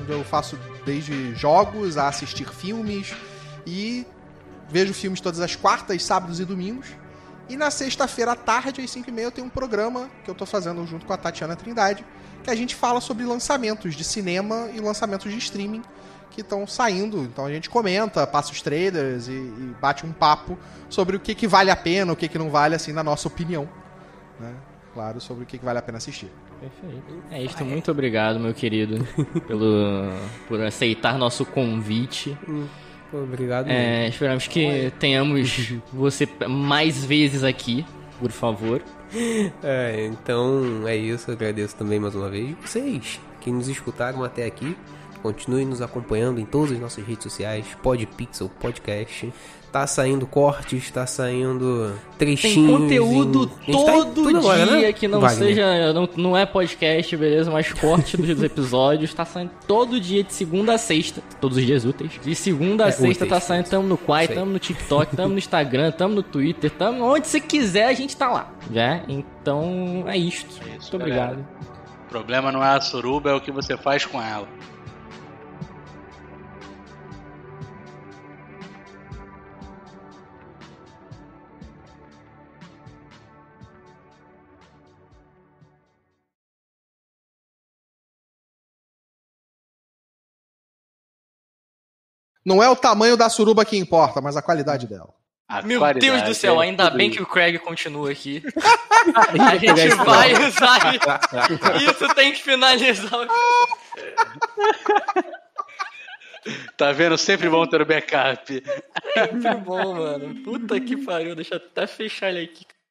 onde eu faço desde jogos a assistir filmes, e vejo filmes todas as quartas, sábados e domingos. E na sexta-feira à tarde, às 5h30, eu tenho um programa que eu tô fazendo junto com a Tatiana Trindade, que a gente fala sobre lançamentos de cinema e lançamentos de streaming que estão saindo. Então a gente comenta, passa os trailers e bate um papo sobre o que vale a pena, o que não vale, assim, na nossa opinião, né? Claro, sobre o que vale a pena assistir. Perfeito. É isto, muito obrigado, meu querido, por aceitar nosso convite. Obrigado. Esperamos que tenhamos você mais vezes aqui, por favor. Então é isso, eu agradeço também mais uma vez vocês que nos escutaram até aqui. Continuem nos acompanhando em todas as nossas redes sociais, Podpixel Podcast. Tá saindo cortes, tá saindo trechinhos. Tem conteúdo todo dia, né? Que não Wagner. Seja... Não é podcast, beleza? Mas corte dos episódios. Tá saindo todo dia, de segunda a sexta. Todos os dias úteis. De segunda a sexta tá saindo. Tamo no Quai, tamo no TikTok, tamo no Instagram, tamo no Twitter, tamo onde você quiser, a gente tá lá. Já? Então é isto. Muito obrigado. O problema não é a suruba, é o que você faz com ela. Não é o tamanho da suruba que importa, mas a qualidade dela. Meu Deus do céu, ainda bem que o Craig continua aqui. A gente vai usar isso, tem que finalizar. Tá vendo? Sempre bom ter o backup. Sempre bom, mano. Puta que pariu, deixa eu até fechar ele aqui.